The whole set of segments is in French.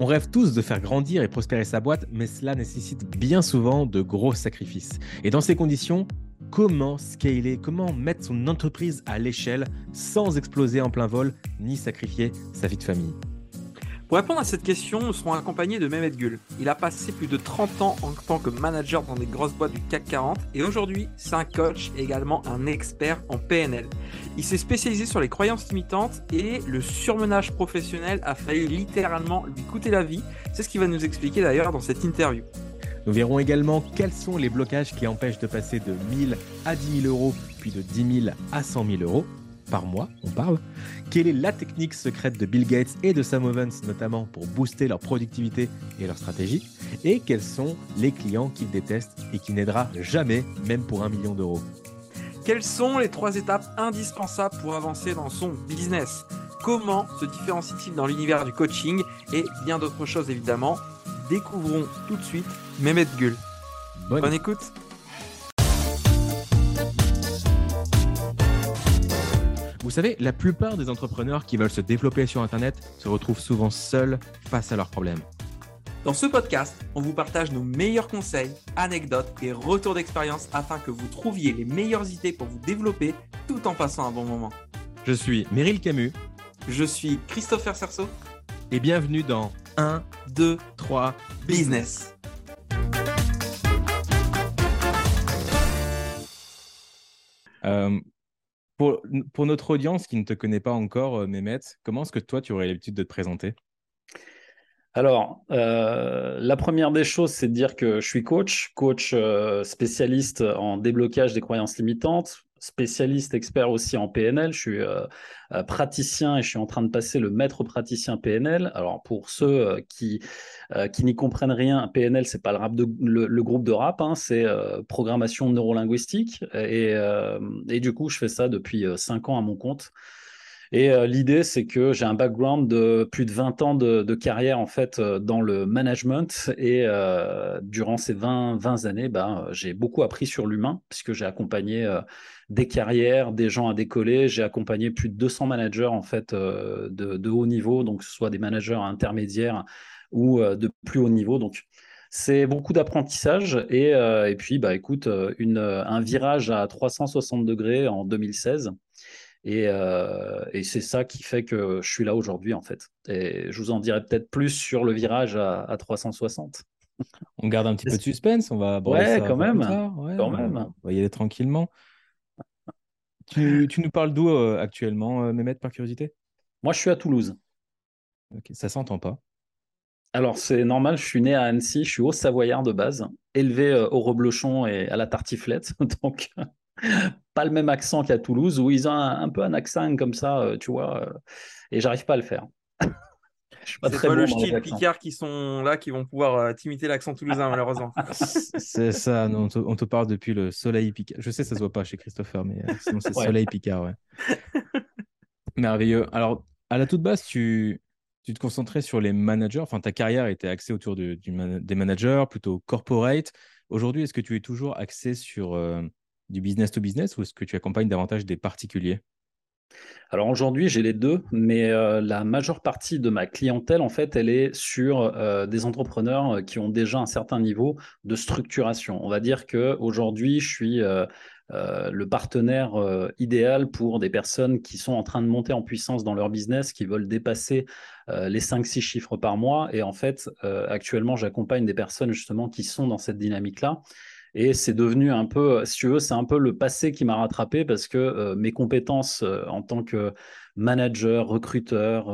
On rêve tous de faire grandir et prospérer sa boîte, mais cela nécessite bien souvent de gros sacrifices. Et dans ces conditions, comment scaler, comment mettre son entreprise à l'échelle sans exploser en plein vol ni sacrifier sa vie de famille? Pour répondre à cette question, nous serons accompagnés de Mehmet Gul. Il a passé plus de 30 ans en tant que manager dans des grosses boîtes du CAC 40 et aujourd'hui, c'est un coach et également un expert en PNL. Il s'est spécialisé sur les croyances limitantes et le surmenage professionnel a failli littéralement lui coûter la vie. C'est ce qu'il va nous expliquer d'ailleurs dans cette interview. Nous verrons également quels sont les blocages qui empêchent de passer de 1000 à 10 000 euros, puis de 10 000 à 100 000 euros. Par mois, on parle. Quelle est la technique secrète de Bill Gates et de Sam Ovens, notamment pour booster leur productivité et leur stratégie? Et quels sont les clients qu'ils détestent et qui n'aidera jamais, même pour 1 million d'euros? Quelles sont les 3 étapes indispensables pour avancer dans son business? Comment se différencie-t-il dans l'univers du coaching? Et bien d'autres choses, évidemment. Découvrons tout de suite Mehmet Gul. Bonne écoute. Vous savez, la plupart des entrepreneurs qui veulent se développer sur Internet se retrouvent souvent seuls face à leurs problèmes. Dans ce podcast, on vous partage nos meilleurs conseils, anecdotes et retours d'expérience afin que vous trouviez les meilleures idées pour vous développer tout en passant un bon moment. Je suis Meryl Camus. Je suis Christopher Serceau. Et bienvenue dans 1, 2, 3, Business. Pour notre audience qui ne te connaît pas encore, Mehmet, comment est-ce que toi, tu aurais l'habitude de te présenter? Alors, la première des choses, c'est de dire que je suis coach spécialiste en déblocage des croyances limitantes, spécialiste expert aussi en PNL. Je suis praticien et je suis en train de passer le maître praticien PNL. Alors, pour ceux qui n'y comprennent rien, PNL, c'est pas le groupe de rap, hein, c'est programmation neurolinguistique. Et du coup, je fais ça depuis 5 ans à mon compte. Et l'idée, c'est que j'ai un background de plus de 20 ans de carrière en fait dans le management. Et durant ces 20 années, j'ai beaucoup appris sur l'humain puisque j'ai accompagné des carrières, des gens à décoller. J'ai accompagné plus de 200 managers en fait de haut niveau, donc que ce soit des managers intermédiaires ou de plus haut niveau. Donc c'est beaucoup d'apprentissage et puis écoute, un virage à 360 degrés en 2016. Et c'est ça qui fait que je suis là aujourd'hui en fait. Et je vous en dirai peut-être plus sur le virage à 360. On garde un petit peu de suspense, on va aborder ça quand même. On va y aller tranquillement. Tu nous parles d'où actuellement, Mehmet, par curiosité? Moi, je suis à Toulouse. Okay, ça s'entend pas. Alors, c'est normal, je suis né à Annecy, je suis haut savoyard de base, élevé au reblochon et à la tartiflette, donc... Pas le même accent qu'à Toulouse où ils ont un peu un accent comme ça, tu vois, et j'arrive pas à le faire. Je suis pas très bon dans les accents. C'est pas le style Picard qui sont là qui vont pouvoir t'imiter l'accent toulousain, malheureusement. C'est ça, non, on te parle depuis le soleil Picard. Je sais, ça se voit pas chez Christopher, mais sinon c'est soleil Picard, ouais. Merveilleux. Alors, à la toute base, tu te concentrais sur les managers, enfin ta carrière était axée autour des managers, plutôt corporate. Aujourd'hui, est-ce que tu es toujours axé sur du business to business ou est-ce que tu accompagnes davantage des particuliers? Alors aujourd'hui, j'ai les deux, mais la majeure partie de ma clientèle, en fait, elle est sur des entrepreneurs qui ont déjà un certain niveau de structuration. On va dire qu'aujourd'hui, je suis le partenaire idéal pour des personnes qui sont en train de monter en puissance dans leur business, qui veulent dépasser les 5-6 chiffres par mois. Et en fait, actuellement, j'accompagne des personnes justement qui sont dans cette dynamique-là. Et c'est devenu un peu, si tu veux, c'est un peu le passé qui m'a rattrapé parce que mes compétences en tant que manager, recruteur,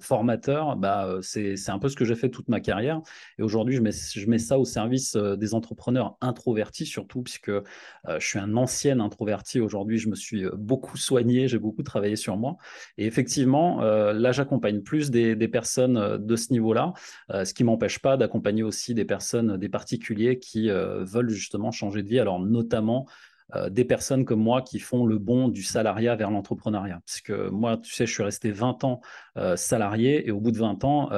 formateur, c'est un peu ce que j'ai fait toute ma carrière. Et aujourd'hui, je mets ça au service des entrepreneurs introvertis surtout, puisque je suis un ancien introverti. Aujourd'hui, je me suis beaucoup soigné, j'ai beaucoup travaillé sur moi. Et effectivement, là, j'accompagne plus des personnes de ce niveau-là, ce qui ne m'empêche pas d'accompagner aussi des personnes, des particuliers qui veulent justement changer de vie. Alors notamment, des personnes comme moi qui font le bond du salariat vers l'entrepreneuriat. Parce que moi, tu sais, je suis resté 20 ans salarié, et au bout de 20 ans,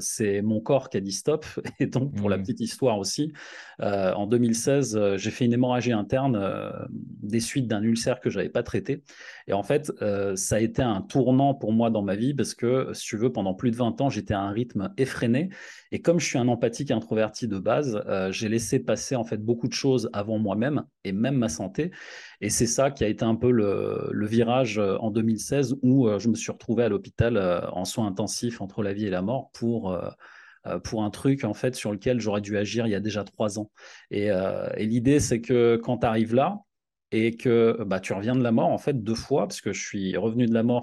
c'est mon corps qui a dit stop. Et donc, pour la petite histoire aussi, en 2016, j'ai fait une hémorragie interne des suites d'un ulcère que je n'avais pas traité. Et en fait, ça a été un tournant pour moi dans ma vie parce que, si tu veux, pendant plus de 20 ans, j'étais à un rythme effréné. Et comme je suis un empathique et introverti de base, j'ai laissé passer en fait beaucoup de choses avant moi-même et même ma santé. Et c'est ça qui a été un peu le virage en 2016 où je me suis retrouvé à l'hôpital en soins intensifs entre la vie et la mort pour un truc en fait sur lequel j'aurais dû agir il y a déjà 3 ans. Et l'idée, c'est que quand tu arrives là, et que bah, tu reviens de la mort en fait 2 fois, parce que je suis revenu de la mort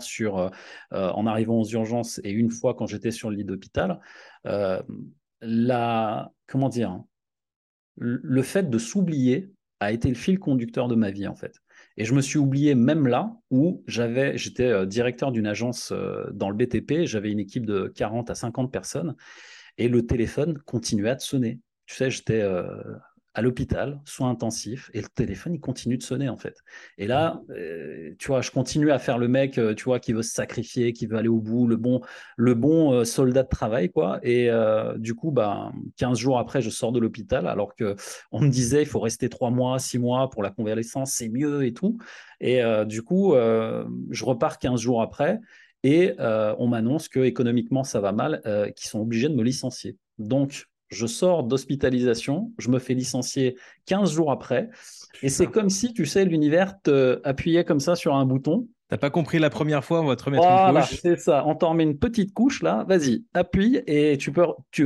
en arrivant aux urgences et une fois quand j'étais sur le lit d'hôpital, comment dire, le fait de s'oublier a été le fil conducteur de ma vie en fait. Et je me suis oublié même là où j'étais directeur d'une agence dans le BTP, j'avais une équipe de 40 à 50 personnes et le téléphone continuait de sonner. Tu sais, j'étais à l'hôpital, soins intensifs, et le téléphone, il continue de sonner en fait. Et là, tu vois, je continue à faire le mec, tu vois, qui veut se sacrifier, qui veut aller au bout, le bon soldat de travail, quoi. Et du coup, bah, 15 jours après, je sors de l'hôpital, alors qu'on me disait, il faut rester 3 mois, 6 mois pour la convalescence, c'est mieux et tout. Et du coup, je repars 15 jours après, et on m'annonce que économiquement, ça va mal, qu'ils sont obligés de me licencier. Donc, je sors d'hospitalisation, je me fais licencier 15 jours après. Et c'est comme si, tu sais, l'univers t'appuyait comme ça sur un bouton. T'as pas compris la première fois, on va te remettre une couche. C'est ça, on t'en remet une petite couche là, vas-y, appuie et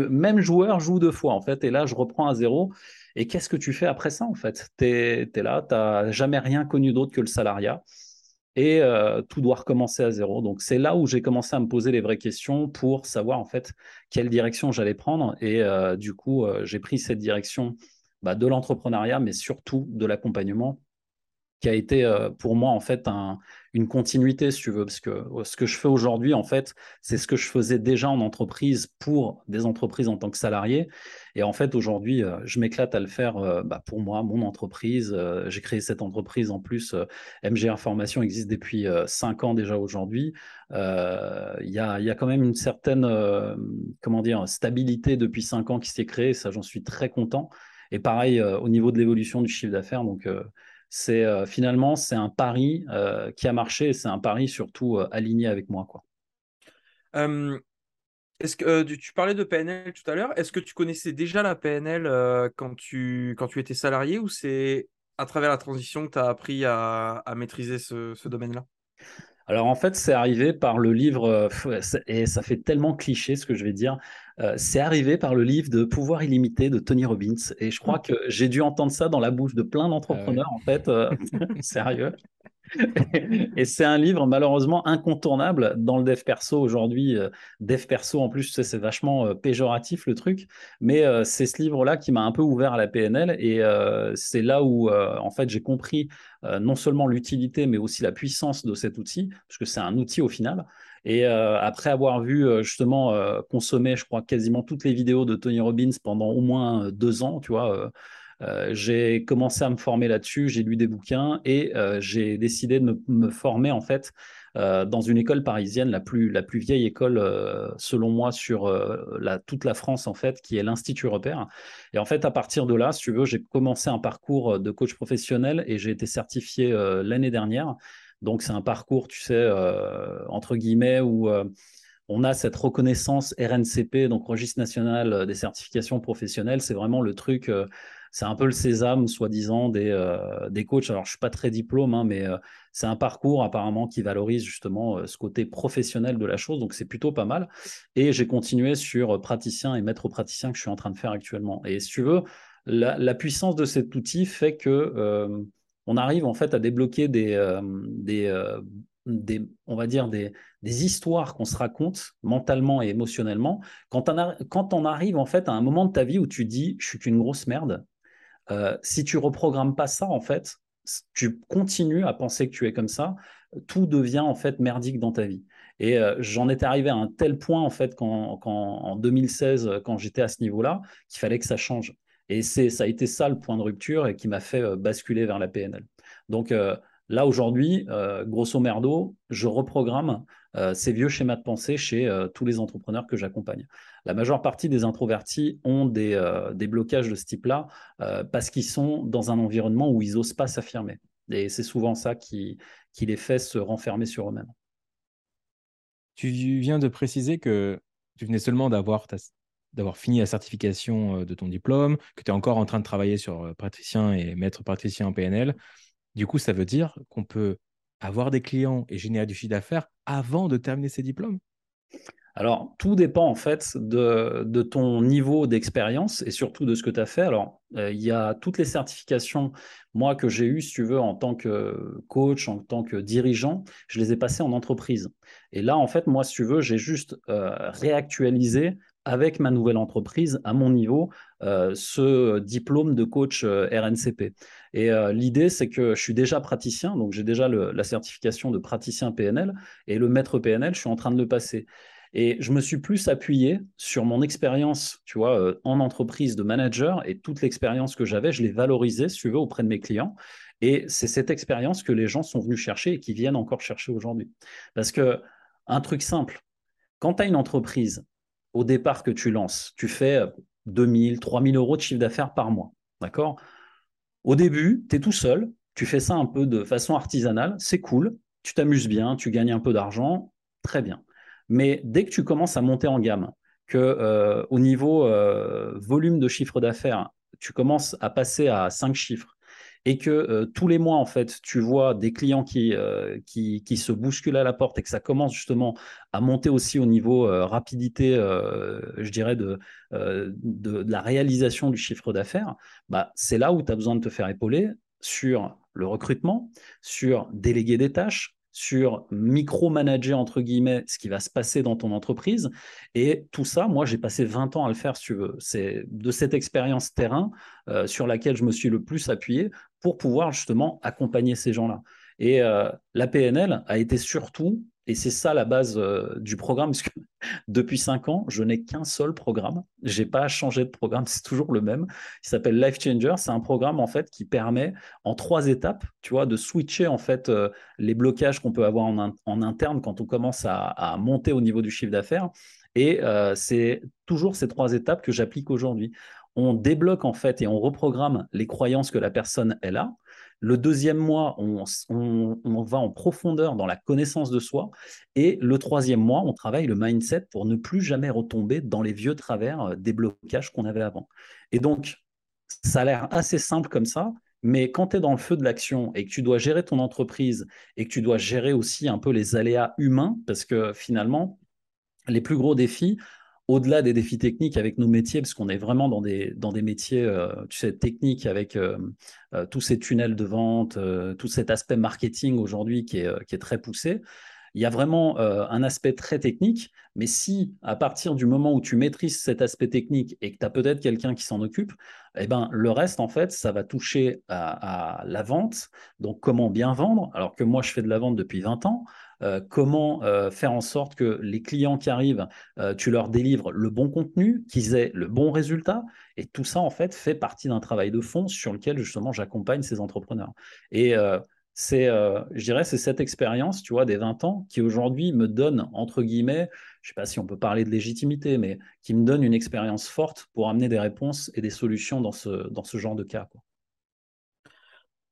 même joueur joue 2 fois en fait. Et là, je reprends à 0. Et qu'est-ce que tu fais après ça en fait? T'es là, t'as jamais rien connu d'autre que le salariat. Et tout doit recommencer à 0. Donc, c'est là où j'ai commencé à me poser les vraies questions pour savoir en fait quelle direction j'allais prendre. Et du coup, j'ai pris cette direction de l'entrepreneuriat, mais surtout de l'accompagnement, qui a été pour moi en fait une continuité, si tu veux, parce que ce que je fais aujourd'hui, en fait, c'est ce que je faisais déjà en entreprise pour des entreprises en tant que salarié. Et en fait, aujourd'hui, je m'éclate à le faire pour moi, mon entreprise. J'ai créé cette entreprise en plus. MGR Formation existe depuis 5 ans déjà aujourd'hui. Il y a quand même une certaine stabilité depuis 5 ans qui s'est créée. Ça, j'en suis très content. Et pareil, au niveau de l'évolution du chiffre d'affaires, donc c'est finalement, c'est un pari qui a marché, et c'est un pari surtout aligné avec moi, quoi. Est-ce que tu parlais de PNL tout à l'heure? Est-ce que tu connaissais déjà la PNL quand tu étais salarié, ou c'est à travers la transition que tu as appris à maîtriser ce domaine-là? Alors en fait, c'est arrivé par le livre, et ça fait tellement cliché ce que je vais dire, c'est arrivé par le livre de Pouvoir illimité de Tony Robbins. Et je crois que j'ai dû entendre ça dans la bouche de plein d'entrepreneurs, en fait, sérieux. Et c'est un livre malheureusement incontournable dans le dev perso aujourd'hui. Dev perso, en plus, tu sais, c'est vachement péjoratif le truc, mais c'est ce livre-là qui m'a un peu ouvert à la PNL, et c'est là où en fait j'ai compris non seulement l'utilité mais aussi la puissance de cet outil, parce que c'est un outil au final. Et après avoir vu justement consommer, je crois, quasiment toutes les vidéos de Tony Robbins pendant au moins 2 ans, tu vois, j'ai commencé à me former là-dessus, j'ai lu des bouquins et j'ai décidé de me former en fait dans une école parisienne, la plus vieille école selon moi sur toute la France en fait, qui est l'Institut Repère. Et en fait, à partir de là, si tu veux, j'ai commencé un parcours de coach professionnel et j'ai été certifié l'année dernière. Donc c'est un parcours, tu sais, entre guillemets, où on a cette reconnaissance RNCP, donc Registre National des Certifications Professionnelles. C'est vraiment le truc, c'est un peu le sésame, soi-disant, des coachs. Alors, je ne suis pas très diplôme, hein, mais c'est un parcours apparemment qui valorise justement ce côté professionnel de la chose. Donc, c'est plutôt pas mal. Et j'ai continué sur praticien et maître praticien que je suis en train de faire actuellement. Et si tu veux, la puissance de cet outil fait que on arrive en fait à débloquer des histoires qu'on se raconte mentalement et émotionnellement. Quand on arrive en fait à un moment de ta vie où tu dis « je suis qu'une grosse merde », si tu ne reprogrammes pas ça, en fait, tu continues à penser que tu es comme ça, tout devient en fait merdique dans ta vie. Et j'en étais arrivé à un tel point en fait en 2016, quand j'étais à ce niveau-là, qu'il fallait que ça change. Et ça a été ça le point de rupture et qui m'a fait basculer vers la PNL. Donc là, aujourd'hui, grosso merdo, je reprogramme ces vieux schémas de pensée chez tous les entrepreneurs que j'accompagne. La majeure partie des introvertis ont des blocages de ce type-là parce qu'ils sont dans un environnement où ils n'osent pas s'affirmer. Et c'est souvent ça qui les fait se renfermer sur eux-mêmes. Tu viens de préciser que tu venais seulement d'avoir fini la certification de ton diplôme, que tu es encore en train de travailler sur praticien et maître praticien en PNL. Du coup, ça veut dire qu'on peut avoir des clients et générer du chiffre d'affaires avant de terminer ses diplômes? Alors, tout dépend en fait de ton niveau d'expérience et surtout de ce que tu as fait. Alors, il y a toutes les certifications, moi, que j'ai eues, si tu veux, en tant que coach, en tant que dirigeant, je les ai passées en entreprise. Et là, en fait, moi, si tu veux, j'ai juste réactualisé avec ma nouvelle entreprise, à mon niveau, ce diplôme de coach RNCP. Et l'idée, c'est que je suis déjà praticien, donc j'ai déjà la certification de praticien PNL, et le maître PNL, je suis en train de le passer. Et je me suis plus appuyé sur mon expérience, tu vois, en entreprise de manager, et toute l'expérience que j'avais, je l'ai valorisée, si tu veux, auprès de mes clients. Et c'est cette expérience que les gens sont venus chercher et qui viennent encore chercher aujourd'hui. Parce que, un truc simple, quand tu as une entreprise, au départ que tu lances, tu fais 2000, 3000 euros de chiffre d'affaires par mois. D'accord? Au début, tu es tout seul, tu fais ça un peu de façon artisanale, c'est cool, tu t'amuses bien, tu gagnes un peu d'argent, très bien. Mais dès que tu commences à monter en gamme, que au niveau volume de chiffre d'affaires, tu commences à passer à 5 chiffres et que tous les mois, en fait, tu vois des clients qui se bousculent à la porte et que ça commence justement à monter aussi au niveau rapidité, je dirais, de la réalisation du chiffre d'affaires, bah, c'est là où tu as besoin de te faire épauler sur le recrutement, sur déléguer des tâches, sur micro-manager, entre guillemets, ce qui va se passer dans ton entreprise. Et tout ça, moi, j'ai passé 20 ans à le faire, si tu veux. C'est de cette expérience terrain sur laquelle je me suis le plus appuyé pour pouvoir justement accompagner ces gens-là. Et la PNL a été surtout, et c'est ça la base du programme, parce que depuis 5 ans, je n'ai qu'un seul programme. Je n'ai pas changé de programme, c'est toujours le même. Il s'appelle Life Changer. C'est un programme en fait qui permet en 3 étapes, tu vois, de switcher en fait les blocages qu'on peut avoir en interne quand on commence à monter au niveau du chiffre d'affaires. Et c'est toujours ces 3 étapes que j'applique aujourd'hui. On débloque en fait et on reprogramme les croyances que la personne elle a. Le deuxième mois, on va en profondeur dans la connaissance de soi. Et le troisième mois, on travaille le mindset pour ne plus jamais retomber dans les vieux travers des blocages qu'on avait avant. Et donc, ça a l'air assez simple comme ça, mais quand tu es dans le feu de l'action et que tu dois gérer ton entreprise et que tu dois gérer aussi un peu les aléas humains, parce que finalement, les plus gros défis, au-delà des défis techniques avec nos métiers, parce qu'on est vraiment dans des métiers tu sais, techniques avec tous ces tunnels de vente, tout cet aspect marketing aujourd'hui qui est très poussé. Il y a vraiment un aspect très technique, mais si à partir du moment où tu maîtrises cet aspect technique et que tu as peut-être quelqu'un qui s'en occupe, eh ben, le reste, en fait, ça va toucher à la vente. Donc, comment bien vendre? Alors que moi, je fais de la vente depuis 20 ans. Comment faire en sorte que les clients qui arrivent, tu leur délivres le bon contenu, qu'ils aient le bon résultat. Et tout ça, en fait partie d'un travail de fond sur lequel, justement, j'accompagne ces entrepreneurs. Et je dirais, c'est cette expérience, tu vois, des 20 ans qui aujourd'hui me donne, entre guillemets, je ne sais pas si on peut parler de légitimité, mais qui me donne une expérience forte pour amener des réponses et des solutions dans ce genre de cas, quoi.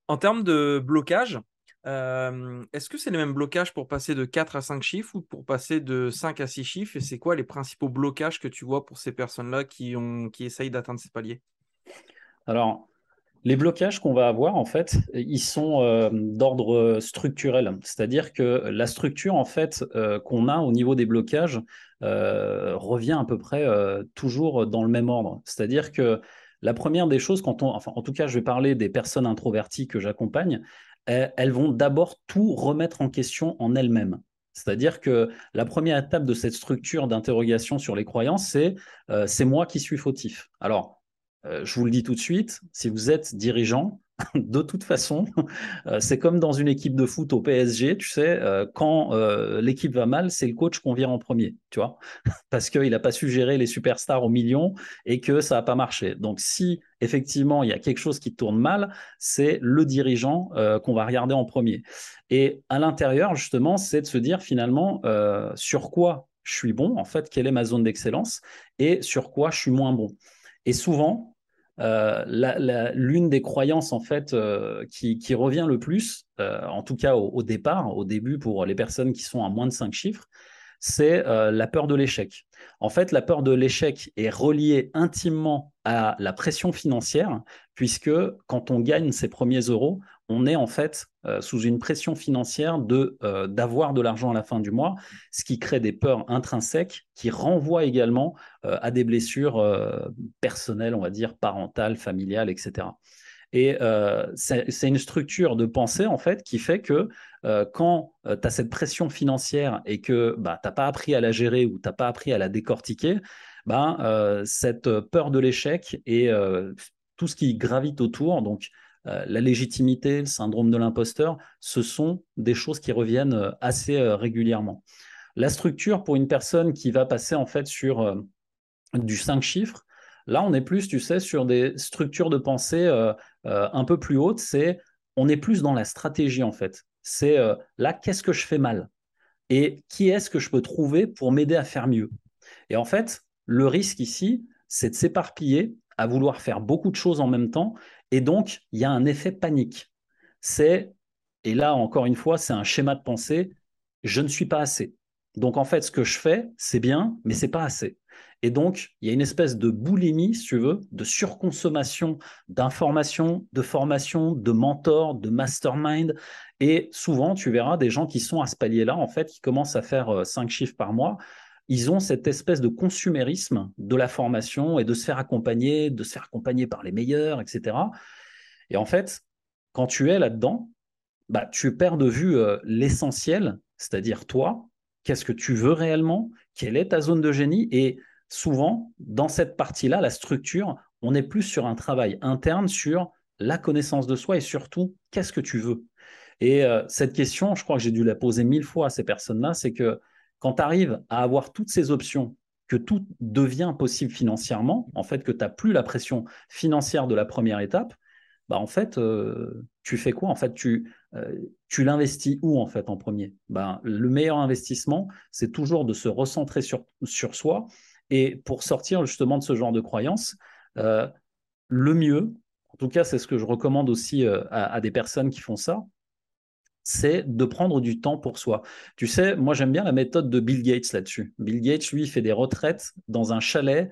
En termes de blocage, est-ce que c'est les mêmes blocages pour passer de 4 à 5 chiffres ou pour passer de 5 à 6 chiffres? Et c'est quoi les principaux blocages que tu vois pour ces personnes-là qui essayent d'atteindre ces paliers? Alors, les blocages qu'on va avoir, en fait, ils sont d'ordre structurel. C'est-à-dire que la structure, en fait, qu'on a au niveau des blocages revient à peu près toujours dans le même ordre. C'est-à-dire que la première des choses, en tout cas, je vais parler des personnes introverties que j'accompagne, elles vont d'abord tout remettre en question en elles-mêmes. C'est-à-dire que la première étape de cette structure d'interrogation sur les croyances, c'est moi qui suis fautif. Alors, je vous le dis tout de suite, si vous êtes dirigeant, de toute façon, c'est comme dans une équipe de foot au PSG, tu sais, quand l'équipe va mal, c'est le coach qu'on vire en premier, tu vois, parce qu'il n'a pas su gérer les superstars au million et que ça n'a pas marché. Donc, si effectivement il y a quelque chose qui tourne mal, c'est le dirigeant qu'on va regarder en premier. Et à l'intérieur, justement, c'est de se dire finalement sur quoi je suis bon, en fait, quelle est ma zone d'excellence et sur quoi je suis moins bon. Et souvent, l'une des croyances en fait qui revient le plus, en tout cas au début pour les personnes qui sont à moins de 5 chiffres, c'est la peur de l'échec. En fait, la peur de l'échec est reliée intimement à la pression financière, puisque quand on gagne ses premiers euros, on est en fait sous une pression financière d'avoir de l'argent à la fin du mois, ce qui crée des peurs intrinsèques qui renvoient également à des blessures personnelles, on va dire, parentales, familiales, etc. Et c'est une structure de pensée en fait qui fait que quand tu as cette pression financière et que tu n'as pas appris à la gérer ou tu n'as pas appris à la décortiquer, cette peur de l'échec et tout ce qui gravite autour, donc la légitimité, le syndrome de l'imposteur, ce sont des choses qui reviennent assez régulièrement. La structure pour une personne qui va passer en fait sur du 5 chiffres, là, on est plus, tu sais, sur des structures de pensée un peu plus hautes. On est plus dans la stratégie, en fait. C'est là, qu'est-ce que je fais mal? Et qui est-ce que je peux trouver pour m'aider à faire mieux? Et en fait, le risque ici, c'est de s'éparpiller à vouloir faire beaucoup de choses en même temps. Et donc, il y a un effet panique. Et là, encore une fois, c'est un schéma de pensée. Je ne suis pas assez. Donc, en fait, ce que je fais, c'est bien, mais ce n'est pas assez. Et donc, il y a une espèce de boulimie, si tu veux, de surconsommation d'informations, de formations, de mentors, de mastermind. Et souvent, tu verras des gens qui sont à ce palier-là, en fait, qui commencent à faire 5 chiffres par mois. Ils ont cette espèce de consumérisme de la formation et de se faire accompagner, par les meilleurs, etc. Et en fait, quand tu es là-dedans, tu perds de vue l'essentiel, c'est-à-dire toi. Qu'est-ce que tu veux réellement? Quelle est ta zone de génie? Et souvent, dans cette partie-là, la structure, on est plus sur un travail interne sur la connaissance de soi et surtout, qu'est-ce que tu veux? Et cette question, je crois que j'ai dû la poser 1000 fois à ces personnes-là, c'est que quand tu arrives à avoir toutes ces options, que tout devient possible financièrement, en fait, que tu n'as plus la pression financière de la première étape, en fait, tu fais quoi? En fait, tu l'investis où en fait en premier? Le meilleur investissement, c'est toujours de se recentrer sur soi. Et pour sortir justement de ce genre de croyances, le mieux, en tout cas c'est ce que je recommande aussi à des personnes qui font ça, c'est de prendre du temps pour soi. Tu sais, moi j'aime bien la méthode de Bill Gates là-dessus. Bill Gates, lui, il fait des retraites dans un chalet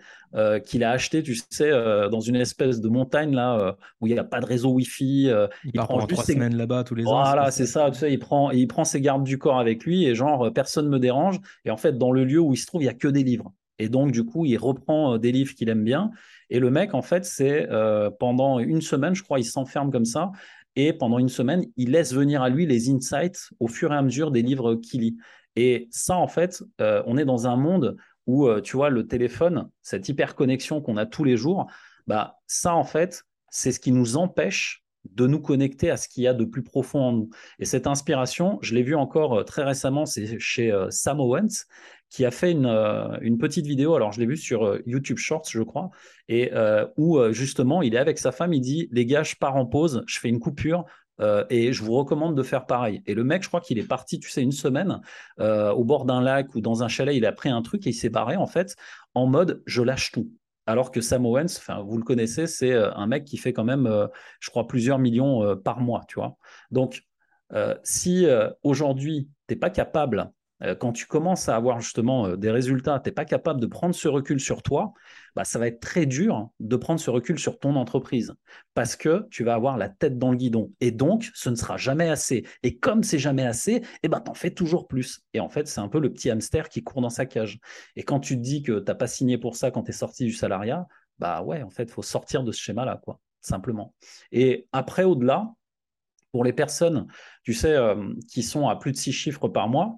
qu'il a acheté, tu sais, dans une espèce de montagne là où il n'y a pas de réseau Wi-Fi. Il part pendant 3 semaines là-bas tous les ans. Voilà, c'est ça. Tu sais, il prend ses gardes du corps avec lui et genre personne ne me dérange. Et en fait, dans le lieu où il se trouve, il n'y a que des livres. Et donc, du coup, il reprend des livres qu'il aime bien. Et le mec, en fait, c'est pendant une semaine, je crois, il s'enferme comme ça. Et pendant une semaine, il laisse venir à lui les insights au fur et à mesure des livres qu'il lit. Et ça, en fait, on est dans un monde où, tu vois, le téléphone, cette hyperconnexion qu'on a tous les jours, ça, en fait, c'est ce qui nous empêche de nous connecter à ce qu'il y a de plus profond en nous. Et cette inspiration, je l'ai vue encore très récemment, c'est chez Sam Ovens, qui a fait une petite vidéo, alors je l'ai vue sur YouTube Shorts, je crois, et où justement, il est avec sa femme, il dit « Les gars, je pars en pause, je fais une coupure et je vous recommande de faire pareil. » Et le mec, je crois qu'il est parti, tu sais, une semaine au bord d'un lac ou dans un chalet, il a pris un truc et il s'est barré en fait en mode « Je lâche tout ». Alors que Sam Ovens, vous le connaissez, c'est un mec qui fait quand même, je crois, plusieurs millions par mois, tu vois. Donc, si aujourd'hui, tu n'es pas capable, quand tu commences à avoir justement des résultats, tu n'es pas capable de prendre ce recul sur toi, ça va être très dur de prendre ce recul sur ton entreprise parce que tu vas avoir la tête dans le guidon. Et donc, ce ne sera jamais assez. Et comme c'est jamais assez, tu en fais toujours plus. Et en fait, c'est un peu le petit hamster qui court dans sa cage. Et quand tu te dis que tu n'as pas signé pour ça quand tu es sorti du salariat, en fait, il faut sortir de ce schéma-là, quoi, simplement. Et après, au-delà, pour les personnes, tu sais, qui sont à plus de 6 chiffres par mois,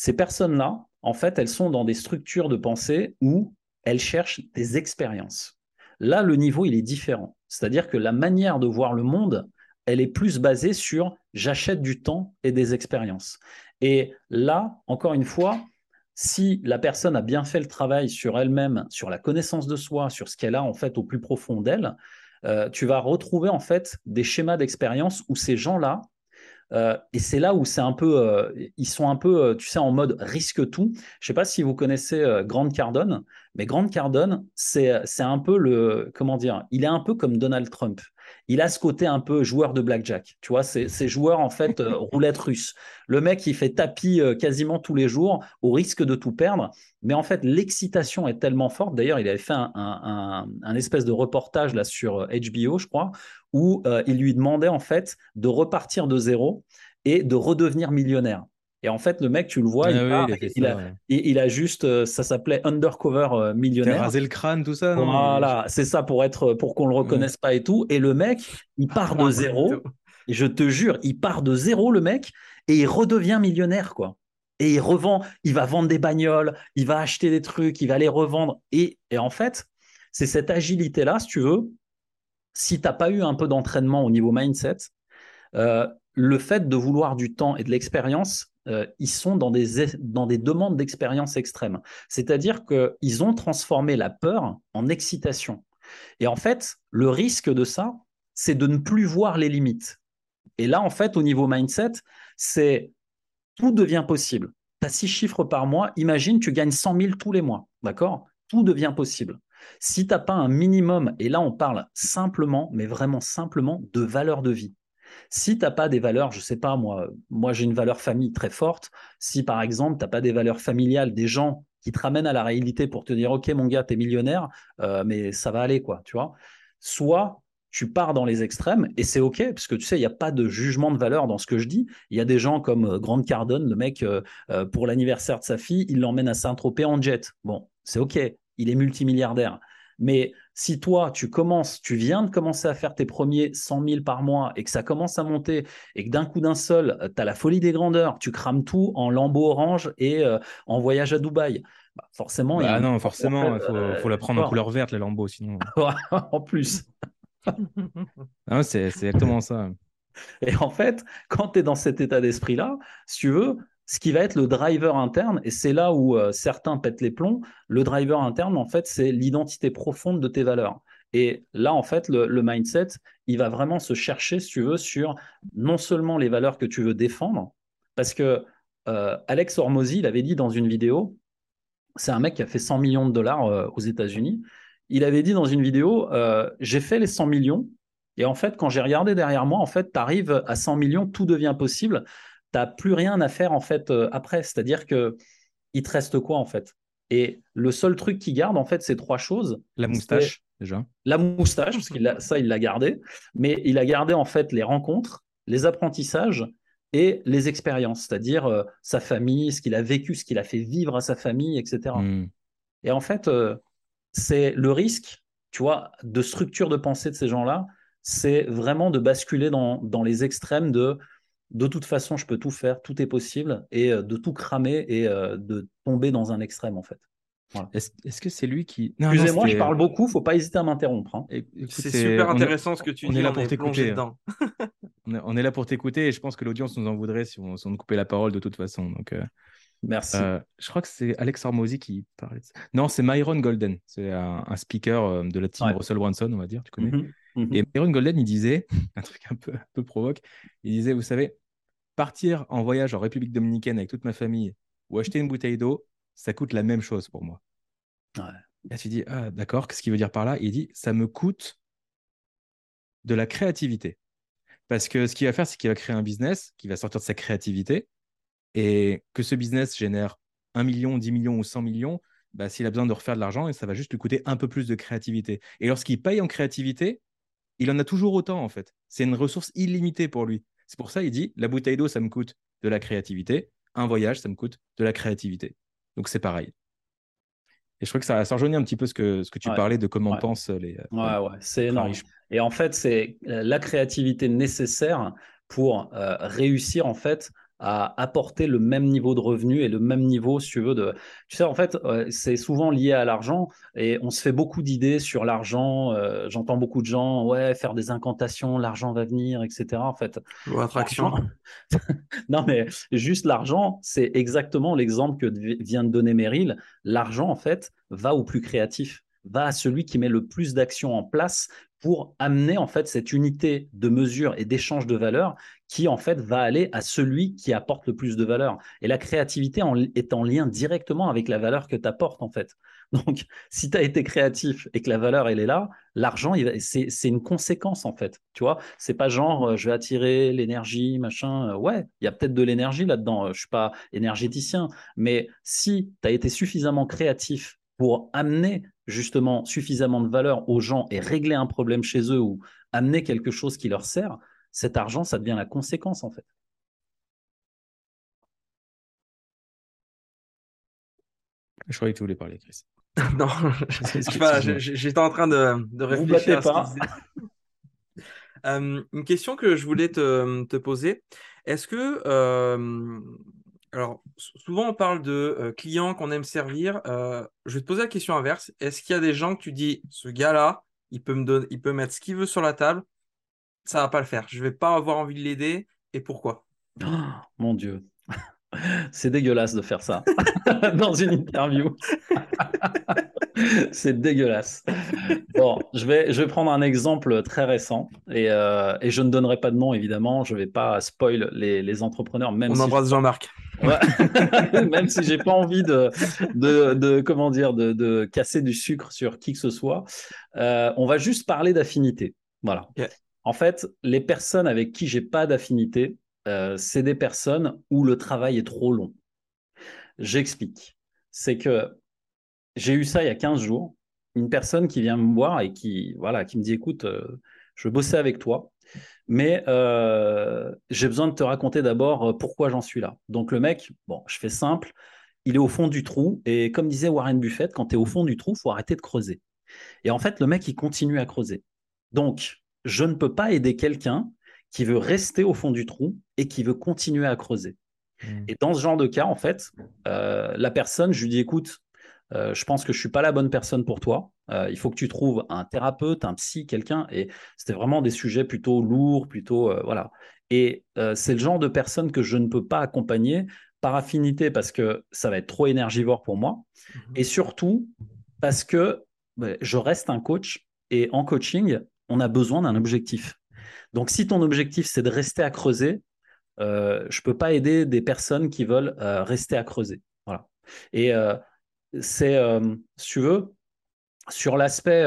ces personnes-là, en fait, elles sont dans des structures de pensée où elles cherchent des expériences. Là, le niveau, il est différent. C'est-à-dire que la manière de voir le monde, elle est plus basée sur j'achète du temps et des expériences. Et là, encore une fois, si la personne a bien fait le travail sur elle-même, sur la connaissance de soi, sur ce qu'elle a en fait au plus profond d'elle, tu vas retrouver en fait des schémas d'expérience où ces gens-là, et c'est là où c'est un peu, ils sont un peu, tu sais, en mode risque tout. Je ne sais pas si vous connaissez Grant Cardone, mais Grant Cardone, c'est un peu le, comment dire, il est un peu comme Donald Trump. Il a ce côté un peu joueur de blackjack, tu vois, c'est joueur en fait roulette russe. Le mec, il fait tapis quasiment tous les jours au risque de tout perdre. Mais en fait, l'excitation est tellement forte. D'ailleurs, il avait fait un espèce de reportage là sur HBO, je crois, où il lui demandait en fait de repartir de zéro et de redevenir millionnaire. Et en fait, le mec, tu le vois, il a juste, ça s'appelait Undercover Millionnaire. Il a rasé le crâne, tout ça. Voilà, c'est ça pour qu'on le reconnaisse pas et tout. Et le mec, il part de zéro. Je te jure, il part de zéro, le mec, et il redevient millionnaire, quoi. Et il revend, il va vendre des bagnoles, il va acheter des trucs, il va les revendre. Et en fait, c'est cette agilité-là, si tu veux. Si tu n'as pas eu un peu d'entraînement au niveau mindset, le fait de vouloir du temps et de l'expérience, ils sont dans des demandes d'expérience extrêmes. C'est-à-dire qu'ils ont transformé la peur en excitation. Et en fait, le risque de ça, c'est de ne plus voir les limites. Et là, en fait, au niveau mindset, c'est tout devient possible. Tu as 6 chiffres par mois. Imagine, tu gagnes 100 000 tous les mois. D'accord ? Tout devient possible. Si tu n'as pas un minimum, et là, on parle simplement, mais vraiment simplement, de valeur de vie. Si tu n'as pas des valeurs, je ne sais pas, moi j'ai une valeur famille très forte. Si par exemple, tu n'as pas des valeurs familiales, des gens qui te ramènent à la réalité pour te dire « Ok, mon gars, tu es millionnaire, mais ça va aller, quoi, tu vois ?» Soit tu pars dans les extrêmes et c'est OK, parce que tu sais, il n'y a pas de jugement de valeur dans ce que je dis. Il y a des gens comme Grant Cardone, le mec, pour l'anniversaire de sa fille, il l'emmène à Saint-Tropez en jet. Bon, c'est OK, il est multimilliardaire. Mais si toi, tu viens de commencer à faire tes premiers 100 000 par mois et que ça commence à monter et que d'un coup d'un seul, tu as la folie des grandeurs, tu crames tout en lambeau orange et en voyage à Dubaï, bah, forcément… Ah non, forcément, il faut la prendre en couleur verte, les lambeaux, sinon… En plus c'est exactement ça. Et en fait, quand tu es dans cet état d'esprit-là, si tu veux… Ce qui va être le driver interne, et c'est là où certains pètent les plombs, le driver interne, en fait, c'est l'identité profonde de tes valeurs. Et là, en fait, le mindset, il va vraiment se chercher, si tu veux, sur non seulement les valeurs que tu veux défendre, parce que Alex Hormozi, il avait dit dans une vidéo, c'est un mec qui a fait 100 millions de dollars aux États-Unis, il avait dit dans une vidéo, j'ai fait les 100 millions, et en fait, quand j'ai regardé derrière moi, en fait, tu arrives à 100 millions, tout devient possible. Tu n'as plus rien à faire en fait après, c'est-à-dire qu'il te reste quoi en fait? Et le seul truc qu'il garde en fait, c'est 3 choses. La moustache déjà. La moustache, parce qu'il il l'a gardé, mais il a gardé en fait les rencontres, les apprentissages et les expériences, c'est-à-dire sa famille, ce qu'il a vécu, ce qu'il a fait vivre à sa famille, etc. Et en fait, c'est le risque, tu vois, de structure de pensée de ces gens-là, c'est vraiment de basculer dans les extrêmes de toute façon, je peux tout faire, tout est possible, et de tout cramer et de tomber dans un extrême, en fait. Voilà. Est-ce que c'est lui qui… Excusez-moi, je parle beaucoup, il ne faut pas hésiter à m'interrompre. Hein. C'est super intéressant ce que tu dis, on est là pour t'écouter. On est là pour t'écouter, et je pense que l'audience nous en voudrait si on coupait la parole de toute façon. Donc, merci. Je crois que c'est Alex Hormozi qui parlait de ça. Non, c'est Myron Golden, c'est un speaker de la team Russell Brunson, on va dire, tu connais. Et Myron Golden, il disait, un truc un peu provoque, il disait, vous savez, partir en voyage en République Dominicaine avec toute ma famille ou acheter une bouteille d'eau, ça coûte la même chose pour moi. Ouais. Là, tu dis, ah, d'accord, qu'est-ce qu'il veut dire par là? Il dit, ça me coûte de la créativité. Parce que ce qu'il va faire, c'est qu'il va créer un business qui va sortir de sa créativité et que ce business génère 1 million, 10 millions ou 100 millions, bah, s'il a besoin de refaire de l'argent, ça va juste lui coûter un peu plus de créativité. Et lorsqu'il paye en créativité, il en a toujours autant, en fait. C'est une ressource illimitée pour lui. C'est pour ça qu'il dit, la bouteille d'eau, ça me coûte de la créativité. Un voyage, ça me coûte de la créativité. Donc, c'est pareil. Et je crois que ça rejoignait un petit peu ce que tu parlais de comment pensent les… c'est énorme. Riches. Et en fait, c'est la créativité nécessaire pour réussir, en fait, à apporter le même niveau de revenu et le même niveau, si tu veux, de... Tu sais, en fait, c'est souvent lié à l'argent et on se fait beaucoup d'idées sur l'argent. J'entends beaucoup de gens, ouais, faire des incantations, l'argent va venir, etc. En fait, ou attraction. Non, mais juste l'argent, c'est exactement l'exemple que vient de donner Meryl. L'argent, en fait, va au plus créatif, va à celui qui met le plus d'actions en place pour amener en fait cette unité de mesure et d'échange de valeur qui en fait va aller à celui qui apporte le plus de valeur. Et la créativité est en lien directement avec la valeur que tu apportes en fait. Donc, si tu as été créatif et que la valeur elle est là, l'argent c'est une conséquence en fait. Tu vois, c'est pas genre je vais attirer l'énergie machin. Ouais, il y a peut-être de l'énergie là-dedans. Je suis pas énergéticien, mais si tu as été suffisamment créatif pour amener justement suffisamment de valeur aux gens et régler un problème chez eux ou amener quelque chose qui leur sert, cet argent, ça devient la conséquence en fait. Je croyais que tu voulais parler, Chris. Non, je sais pas, j'étais en train de réfléchir. Vous battez à ce pas. Une question que je voulais te poser, est-ce que... Alors, souvent, on parle de clients qu'on aime servir. Je vais te poser la question inverse. Est-ce qu'il y a des gens que tu dis, ce gars-là, il peut mettre ce qu'il veut sur la table, ça ne va pas le faire. Je ne vais pas avoir envie de l'aider. Et pourquoi ? Oh, mon Dieu. C'est dégueulasse de faire ça dans une interview. C'est dégueulasse. Bon, je vais prendre un exemple très récent et je ne donnerai pas de nom, évidemment. Je ne vais pas spoil les entrepreneurs. Même on embrasse Jean-Marc. Ouais. Même si j'ai pas envie de casser du sucre sur qui que ce soit, on va juste parler d'affinité. Voilà. Yeah. En fait, les personnes avec qui j'ai pas d'affinité, c'est des personnes où le travail est trop long. J'explique. C'est que j'ai eu ça il y a 15 jours. Une personne qui vient me voir et qui me dit, écoute, je veux bosser avec toi. Mais j'ai besoin de te raconter d'abord pourquoi j'en suis là. Donc le mec, bon, je fais simple, il est au fond du trou. Et comme disait Warren Buffett, quand tu es au fond du trou, il faut arrêter de creuser. Et en fait, le mec, il continue à creuser. Donc, je ne peux pas aider quelqu'un qui veut rester au fond du trou et qui veut continuer à creuser. Et dans ce genre de cas, en fait, la personne, je lui dis, écoute, je pense que je ne suis pas la bonne personne pour toi. Il faut que tu trouves un thérapeute, un psy, quelqu'un. Et c'était vraiment des sujets plutôt lourds, plutôt… voilà. Et c'est le genre de personne que je ne peux pas accompagner par affinité parce que ça va être trop énergivore pour moi. Et surtout parce que je reste un coach et en coaching, on a besoin d'un objectif. Donc, si ton objectif, c'est de rester à creuser, je ne peux pas aider des personnes qui veulent rester à creuser. Voilà. Et… c'est, si tu veux, sur l'aspect,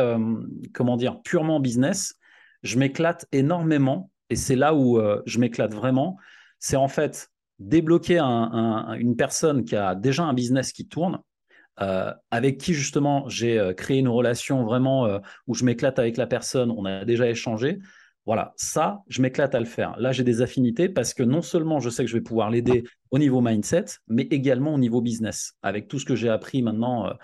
purement business, je m'éclate énormément et c'est là où je m'éclate vraiment. C'est en fait débloquer une personne qui a déjà un business qui tourne, avec qui justement j'ai créé une relation vraiment où je m'éclate avec la personne, on a déjà échangé. Voilà, ça, je m'éclate à le faire. Là, j'ai des affinités parce que non seulement je sais que je vais pouvoir l'aider au niveau mindset, mais également au niveau business, avec tout ce que j'ai appris maintenant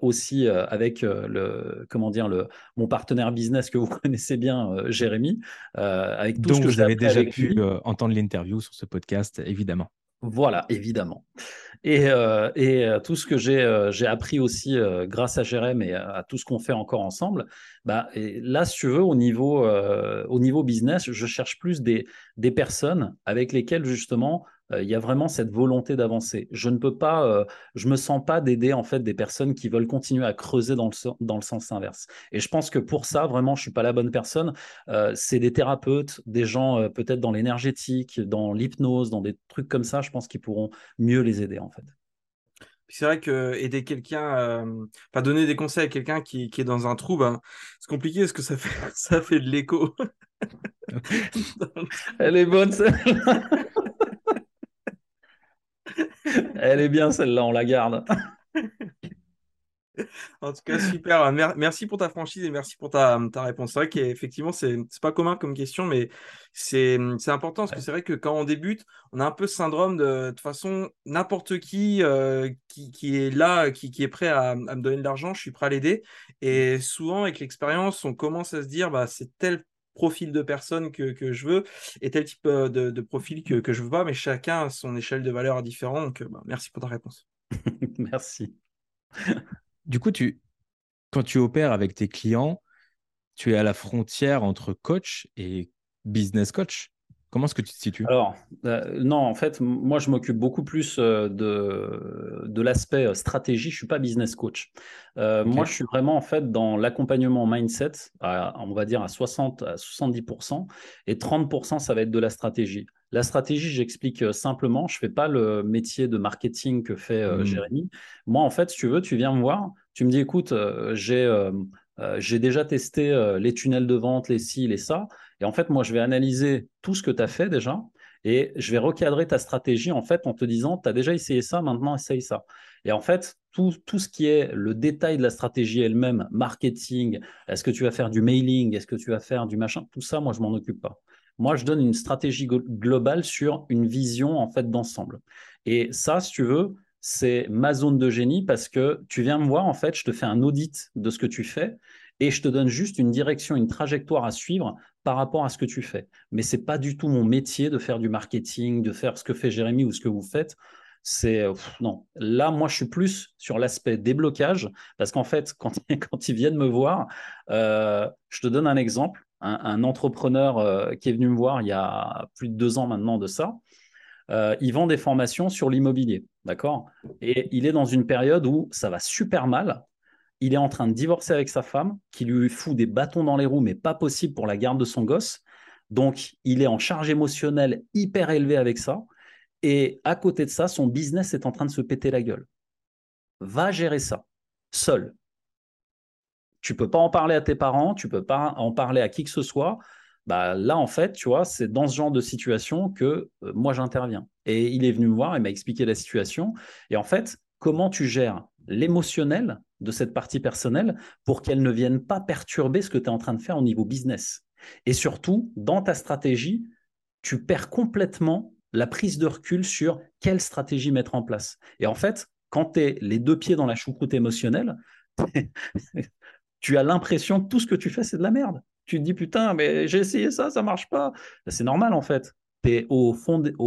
aussi avec mon partenaire business que vous connaissez bien, Jérémy. Avec tout ce que vous avez déjà pu entendre l'interview sur ce podcast, évidemment. Voilà, évidemment. Et tout ce que j'ai appris aussi grâce à Jérémy et à tout ce qu'on fait encore ensemble, et là, si tu veux, au niveau business, je cherche plus des personnes avec lesquelles, justement, il y a vraiment cette volonté d'avancer. Je me sens pas d'aider en fait des personnes qui veulent continuer à creuser dans le sens inverse. Et je pense que pour ça, vraiment, je suis pas la bonne personne. C'est des thérapeutes, des gens peut-être dans l'énergétique, dans l'hypnose, dans des trucs comme ça. Je pense qu'ils pourront mieux les aider en fait. C'est vrai que aider quelqu'un, donner des conseils à quelqu'un qui est dans un trou, c'est compliqué parce que ça fait de l'écho. Elle est bonne celle-là. Elle est bien celle-là, on la garde. En tout cas, super. Merci pour ta franchise et merci pour ta réponse. C'est vrai qu'effectivement, c'est pas commun comme question, mais c'est important parce que c'est vrai que quand on débute, on a un peu ce syndrome de toute façon, n'importe qui est là, qui est prêt à me donner de l'argent, je suis prêt à l'aider. Et souvent, avec l'expérience, on commence à se dire, c'est tel profil de personne que je veux et tel type de profil que je veux pas, mais chacun a son échelle de valeur différente. Donc, bah, merci pour ta réponse. Merci. Du coup, quand tu opères avec tes clients, tu es à la frontière entre coach et business coach. Comment est-ce que tu te situes? Alors, non, en fait, moi, je m'occupe beaucoup plus de l'aspect stratégie. Je ne suis pas business coach. Okay. Moi, je suis vraiment, en fait, dans l'accompagnement mindset, on va dire à 60 à 70%, et 30%, ça va être de la stratégie. La stratégie, j'explique simplement, je ne fais pas le métier de marketing que fait Jérémy. Moi, en fait, si tu veux, tu viens me voir, tu me dis, écoute, j'ai déjà testé les tunnels de vente, les ci, les ça. Et en fait, moi, je vais analyser tout ce que tu as fait déjà et je vais recadrer ta stratégie en fait en te disant, tu as déjà essayé ça, maintenant essaye ça. Et en fait, tout ce qui est le détail de la stratégie elle-même, marketing, est-ce que tu vas faire du mailing, est-ce que tu vas faire du machin, tout ça, moi, je ne m'en occupe pas. Moi, je donne une stratégie globale sur une vision en fait d'ensemble. Et ça, si tu veux, c'est ma zone de génie parce que tu viens me voir, en fait, je te fais un audit de ce que tu fais et je te donne juste une direction, une trajectoire à suivre par rapport à ce que tu fais. Mais ce n'est pas du tout mon métier de faire du marketing, de faire ce que fait Jérémy ou ce que vous faites. Non, là, moi, je suis plus sur l'aspect déblocage parce qu'en fait, quand ils viennent me voir, je te donne un exemple. Un entrepreneur qui est venu me voir il y a plus de 2 ans maintenant de ça. Il vend des formations sur l'immobilier, d'accord? Et il est dans une période où ça va super mal. Il est en train de divorcer avec sa femme, qui lui fout des bâtons dans les roues, mais pas possible pour la garde de son gosse. Donc, il est en charge émotionnelle hyper élevée avec ça. Et à côté de ça, son business est en train de se péter la gueule. Va gérer ça, seul. Tu ne peux pas en parler à tes parents, tu ne peux pas en parler à qui que ce soit. Bah là, en fait, tu vois, c'est dans ce genre de situation que moi, j'interviens. Et il est venu me voir, il m'a expliqué la situation. Et en fait, comment tu gères l'émotionnel de cette partie personnelle pour qu'elle ne vienne pas perturber ce que tu es en train de faire au niveau business. Et surtout, dans ta stratégie, tu perds complètement la prise de recul sur quelle stratégie mettre en place. Et en fait, quand tu es les 2 pieds dans la choucroute émotionnelle, tu as l'impression que tout ce que tu fais, c'est de la merde. Tu te dis, putain, mais j'ai essayé ça, ça ne marche pas. C'est normal, en fait. Tu es au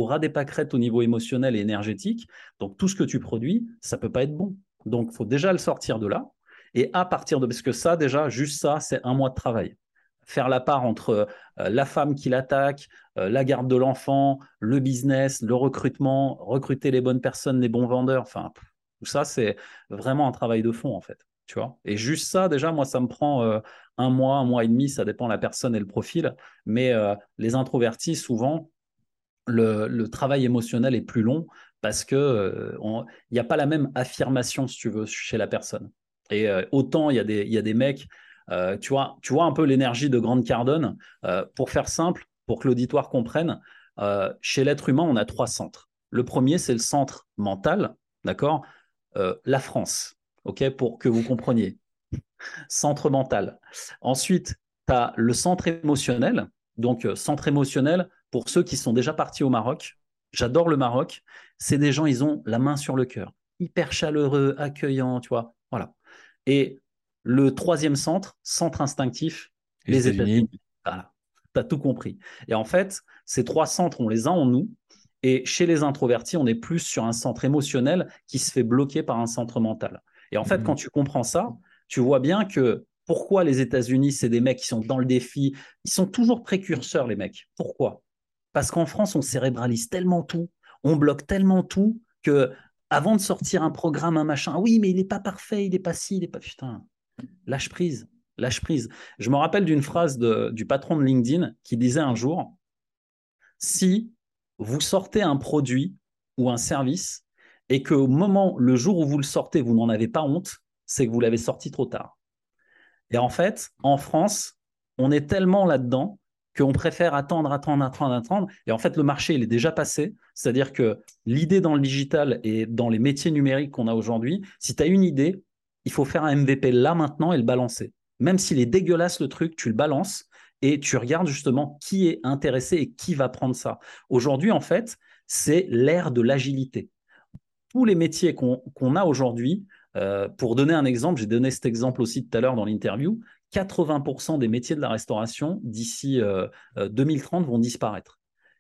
ras des pâquerettes au niveau émotionnel et énergétique. Donc, tout ce que tu produis, ça ne peut pas être bon. Donc, il faut déjà le sortir de là. Et à partir de… Parce que ça, déjà, juste ça, c'est 1 mois de travail. Faire la part entre la femme qui l'attaque, la garde de l'enfant, le business, le recrutement, recruter les bonnes personnes, les bons vendeurs. Enfin, tout ça, c'est vraiment un travail de fond, en fait. Tu vois, et juste ça, déjà, moi, ça me prend 1 mois, 1 mois et demi, ça dépend de la personne et le profil. Mais les introvertis, souvent, le travail émotionnel est plus long parce qu'il n'y a pas la même affirmation, si tu veux, chez la personne. Et autant, il y a des mecs, tu vois un peu l'énergie de Grant Cardone. Pour faire simple, pour que l'auditoire comprenne, chez l'être humain, on a 3 centres. Le premier, c'est le centre mental, d'accord, la France. Okay, pour que vous compreniez. Centre mental. Ensuite, tu as le centre émotionnel. Donc, centre émotionnel, pour ceux qui sont déjà partis au Maroc, j'adore le Maroc, c'est des gens, ils ont la main sur le cœur. Hyper chaleureux, accueillants, tu vois. Voilà. Et le 3e centre instinctif, les États-Unis. Voilà. Tu as tout compris. Et en fait, ces 3 centres, on les a en nous. Et chez les introvertis, on est plus sur un centre émotionnel qui se fait bloquer par un centre mental. Et en fait, quand tu comprends ça, tu vois bien que pourquoi les États-Unis, c'est des mecs qui sont dans le défi. Ils sont toujours précurseurs, les mecs. Pourquoi? Parce qu'en France, on cérébralise tellement tout, on bloque tellement tout que avant de sortir un programme, un machin, oui, mais il n'est pas parfait, il n'est pas ci, il n'est pas… Putain, lâche prise, lâche prise. Je me rappelle d'une phrase du patron de LinkedIn qui disait un jour, si vous sortez un produit ou un service, et qu'au moment, le jour où vous le sortez, vous n'en avez pas honte, c'est que vous l'avez sorti trop tard. Et en fait, en France, on est tellement là-dedans qu'on préfère attendre. Et en fait, le marché, il est déjà passé. C'est-à-dire que l'idée dans le digital et dans les métiers numériques qu'on a aujourd'hui, si tu as une idée, il faut faire un MVP là, maintenant, et le balancer. Même s'il est dégueulasse, le truc, tu le balances et tu regardes justement qui est intéressé et qui va prendre ça. Aujourd'hui, en fait, c'est l'ère de l'agilité. Tous les métiers qu'on a aujourd'hui, pour donner un exemple, j'ai donné cet exemple aussi tout à l'heure dans l'interview, 80% des métiers de la restauration d'ici 2030 vont disparaître.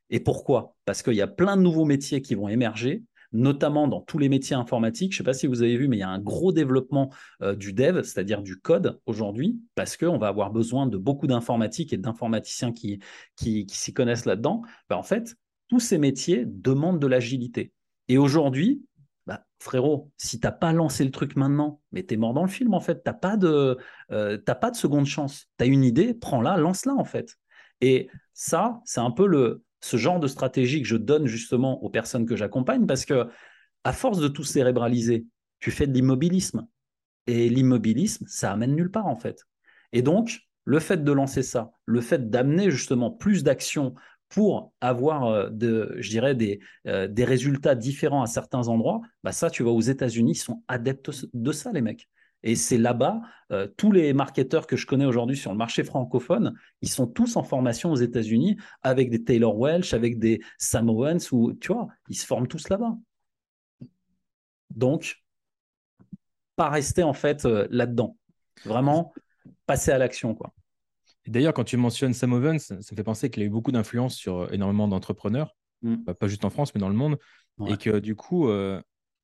Et pourquoi? Parce qu'il y a plein de nouveaux métiers qui vont émerger, notamment dans tous les métiers informatiques. Je ne sais pas si vous avez vu, mais il y a un gros développement du dev, c'est-à-dire du code aujourd'hui, parce qu'on va avoir besoin de beaucoup d'informatiques et d'informaticiens qui s'y connaissent là-dedans. Ben, en fait, tous ces métiers demandent de l'agilité. Et aujourd'hui, bah, frérot, si tu n'as pas lancé le truc maintenant, mais tu es mort dans le film en fait, tu n'as pas de seconde chance. Tu as une idée, prends-la, lance-la en fait. Et ça, c'est un peu ce genre de stratégie que je donne justement aux personnes que j'accompagne, parce que à force de tout cérébraliser, tu fais de l'immobilisme. Et l'immobilisme, ça amène nulle part en fait. Et donc, le fait de lancer ça, le fait d'amener justement plus d'action pour avoir, des résultats différents à certains endroits, bah ça, tu vas aux États-Unis, ils sont adeptes de ça, les mecs. Et c'est là-bas, tous les marketeurs que je connais aujourd'hui sur le marché francophone, ils sont tous en formation aux États-Unis avec des Taylor Welsh, avec des Sam Ovens, ou, tu vois, ils se forment tous là-bas. Donc, pas rester en fait là-dedans. Vraiment, passer à l'action, quoi. D'ailleurs, quand tu mentionnes Sam Ovens, ça me fait penser qu'il a eu beaucoup d'influence sur énormément d'entrepreneurs, pas juste en France, mais dans le monde. Ouais. Et que du coup,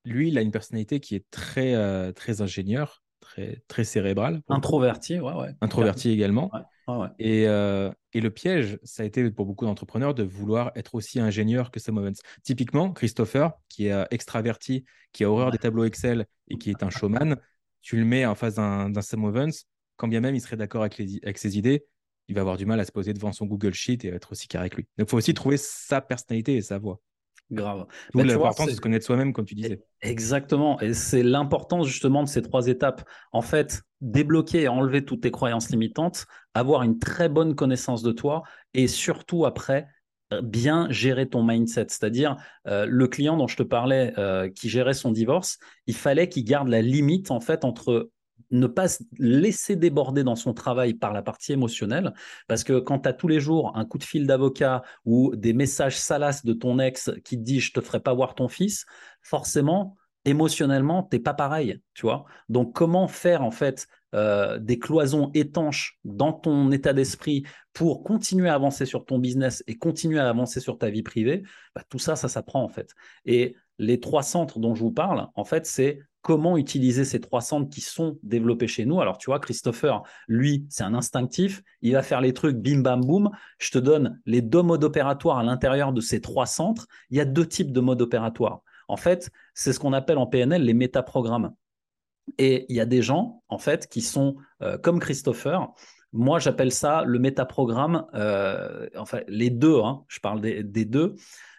lui, il a une personnalité qui est très, très ingénieur, très, très cérébrale. Introverti, ouais, ouais. Introverti également. Ouais. Ouais, ouais. Et le piège, ça a été pour beaucoup d'entrepreneurs de vouloir être aussi ingénieur que Sam Ovens. Typiquement, Christopher, qui est extraverti, qui a horreur des tableaux Excel et qui est un showman, tu le mets en face d'un Sam Ovens. Quand bien même il serait d'accord avec ses idées, il va avoir du mal à se poser devant son Google Sheet et à être aussi carré que lui. Donc, il faut aussi trouver sa personnalité et sa voix. Grave. D'où l'importance de se connaître soi-même, comme tu disais. Exactement. Et c'est l'importance justement de ces trois étapes. En fait, débloquer et enlever toutes tes croyances limitantes, avoir une très bonne connaissance de toi et surtout après, bien gérer ton mindset. C'est-à-dire, le client dont je te parlais qui gérait son divorce, il fallait qu'il garde la limite en fait entre ne pas laisser déborder dans son travail par la partie émotionnelle, parce que quand tu as tous les jours un coup de fil d'avocat ou des messages salaces de ton ex qui te dit « je te ferai pas voir ton fils », forcément, émotionnellement, tu n'es pas pareil, tu vois. Donc, comment faire en fait des cloisons étanches dans ton état d'esprit pour continuer à avancer sur ton business et continuer à avancer sur ta vie privée, bah, tout ça, ça s'apprend en fait. Et les trois centres dont je vous parle, en fait, c'est comment utiliser ces trois centres qui sont développés chez nous. Alors, tu vois, Christopher, lui, c'est un instinctif. Il va faire les trucs bim, bam, boum. Je te donne les deux modes opératoires à l'intérieur de ces trois centres. Il y a deux types de modes opératoires. En fait, c'est ce qu'on appelle en PNL les métaprogrammes. Et il y a des gens, en fait, qui sont comme Christopher. Moi, j'appelle ça le métaprogramme. Enfin, les deux, hein, je parle des deux.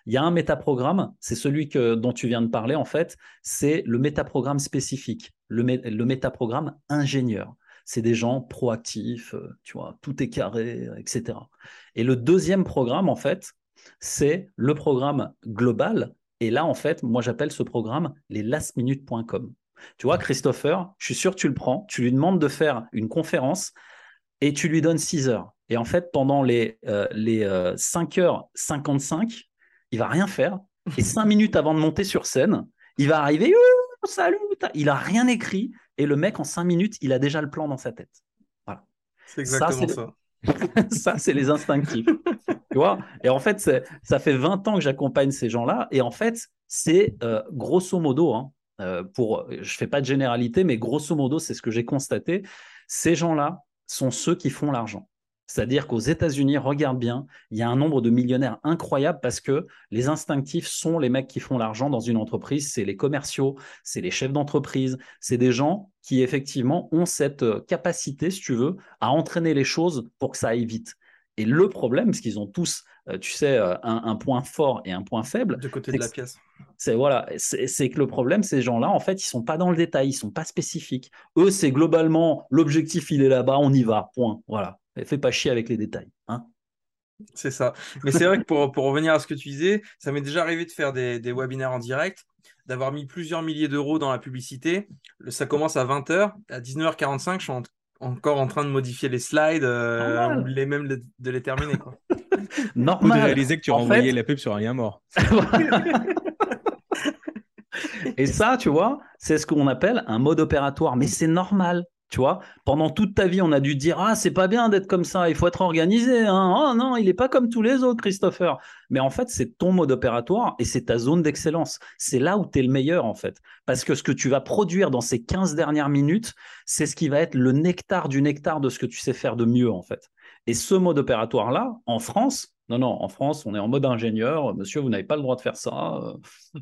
Il y a un métaprogramme, c'est celui dont tu viens de parler en fait, c'est le métaprogramme spécifique, le métaprogramme ingénieur. C'est des gens proactifs, tu vois, tout est carré, etc. Et le deuxième programme en fait, c'est le programme global. Et là en fait, moi j'appelle ce programme les lastminute.com. Tu vois Christopher, je suis sûr que tu le prends, tu lui demandes de faire une conférence et tu lui donnes 6 heures. Et en fait, pendant les 5h55, il va rien faire. Et 5 minutes avant de monter sur scène, il va arriver, « Salut !» Il n'a rien écrit. Et le mec, en 5 minutes, il a déjà le plan dans sa tête. Voilà. C'est exactement ça. Ça, c'est les instinctifs. Tu vois ? Et en fait, ça fait 20 ans que j'accompagne ces gens-là. Et en fait, c'est grosso modo, hein, je ne fais pas de généralité, mais grosso modo, c'est ce que j'ai constaté. Ces gens-là sont ceux qui font l'argent. C'est-à-dire qu'aux États-Unis, regarde bien, il y a un nombre de millionnaires incroyable parce que les instinctifs sont les mecs qui font l'argent dans une entreprise, c'est les commerciaux, c'est les chefs d'entreprise, c'est des gens qui effectivement ont cette capacité, si tu veux, à entraîner les choses pour que ça aille vite. Et le problème, parce qu'ils ont tous, tu sais, un point fort et un point faible. De côté de la pièce. C'est que le problème, ces gens-là, en fait, ils ne sont pas dans le détail, ils ne sont pas spécifiques. Eux, c'est globalement, l'objectif, il est là-bas, on y va, point, voilà. Fais pas chier avec les détails. Hein, c'est ça. Mais c'est vrai que pour revenir à ce que tu disais, ça m'est déjà arrivé de faire des webinaires en direct, d'avoir mis plusieurs milliers d'euros dans la publicité. Ça commence à 20h. À 19h45, je suis encore en train de modifier les slides, de les terminer. Quoi. Normal. Ou de réaliser que tu renvoyais la pub sur un lien mort. Et ça, tu vois, c'est ce qu'on appelle un mode opératoire. Mais c'est normal. Tu vois, pendant toute ta vie, on a dû dire « Ah, c'est pas bien d'être comme ça, il faut être organisé. Hein. Oh non, il n'est pas comme tous les autres, Christopher. » Mais en fait, c'est ton mode opératoire et c'est ta zone d'excellence. C'est là où tu es le meilleur, en fait. Parce que ce que tu vas produire dans ces 15 dernières minutes, c'est ce qui va être le nectar du nectar de ce que tu sais faire de mieux, en fait. Et ce mode opératoire-là, en France… Non, en France, on est en mode ingénieur. « Monsieur, vous n'avez pas le droit de faire ça.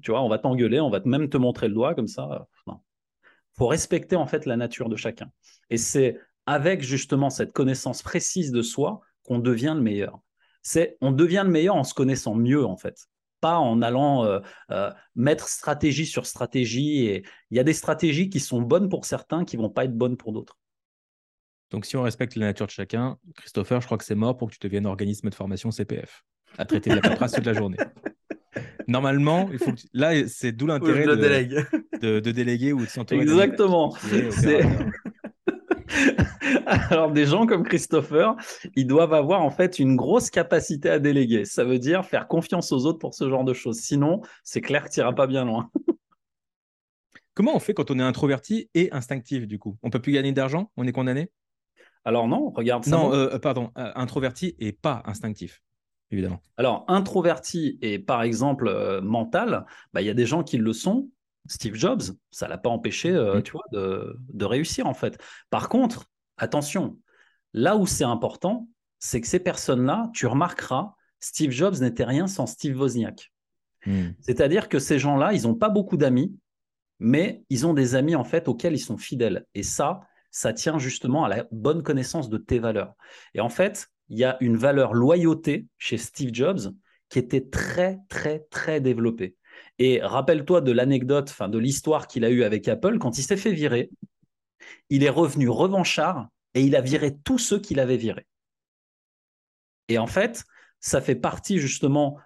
Tu vois, on va t'engueuler, on va même te montrer le doigt comme ça. » Non. Faut respecter en fait la nature de chacun. Et c'est avec justement cette connaissance précise de soi qu'on devient le meilleur. On devient le meilleur en se connaissant mieux en fait, pas en allant mettre stratégie sur stratégie. Et il y a des stratégies qui sont bonnes pour certains qui ne vont pas être bonnes pour d'autres. Donc si on respecte la nature de chacun, Christopher, je crois que c'est mort pour que tu deviennes organisme de formation CPF, à traiter de la paperasse toute la journée. Normalement, il faut que là, c'est d'où l'intérêt de déléguer ou de s'entourer. Exactement. Alors, des gens comme Christopher, ils doivent avoir en fait une grosse capacité à déléguer. Ça veut dire faire confiance aux autres pour ce genre de choses. Sinon, c'est clair que tu n'iras pas bien loin. Comment on fait quand on est introverti et instinctif du coup? On ne peut plus gagner d'argent? On est condamné? Alors non, regarde ça. Non, pardon, introverti et pas instinctif. Évidemment. Alors, introverti et par exemple mental, bah, y a des gens qui le sont. Steve Jobs, ça ne l'a pas empêché tu vois, de réussir en fait. Par contre, attention, là où c'est important, c'est que ces personnes-là, tu remarqueras, Steve Jobs n'était rien sans Steve Wozniak. C'est-à-dire que ces gens-là, ils n'ont pas beaucoup d'amis, mais ils ont des amis en fait auxquels ils sont fidèles. Et ça tient justement à la bonne connaissance de tes valeurs. Et en fait, il y a une valeur loyauté chez Steve Jobs qui était très, très, très développée. Et rappelle-toi de l'anecdote, enfin de l'histoire qu'il a eue avec Apple. Quand il s'est fait virer, il est revenu revanchard et il a viré tous ceux qu'il avait virés. Et en fait, ça fait partie justement,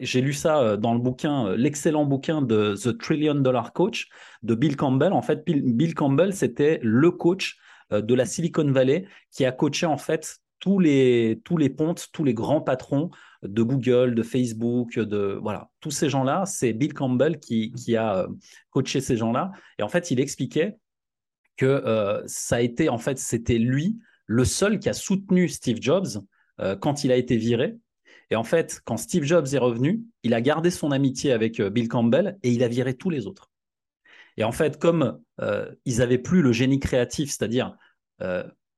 j'ai lu ça dans le bouquin, l'excellent bouquin de The Trillion Dollar Coach de Bill Campbell. En fait, Bill Campbell, c'était le coach de la Silicon Valley qui a coaché en fait tous les pontes, tous les grands patrons de Google, de Facebook, voilà, tous ces gens-là, c'est Bill Campbell qui a coaché ces gens-là. Et en fait, il expliquait que ça a été, en fait, c'était lui le seul qui a soutenu Steve Jobs quand il a été viré. Et en fait, quand Steve Jobs est revenu, il a gardé son amitié avec Bill Campbell et il a viré tous les autres. Et en fait, comme ils n'avaient plus le génie créatif, c'est-à-dire...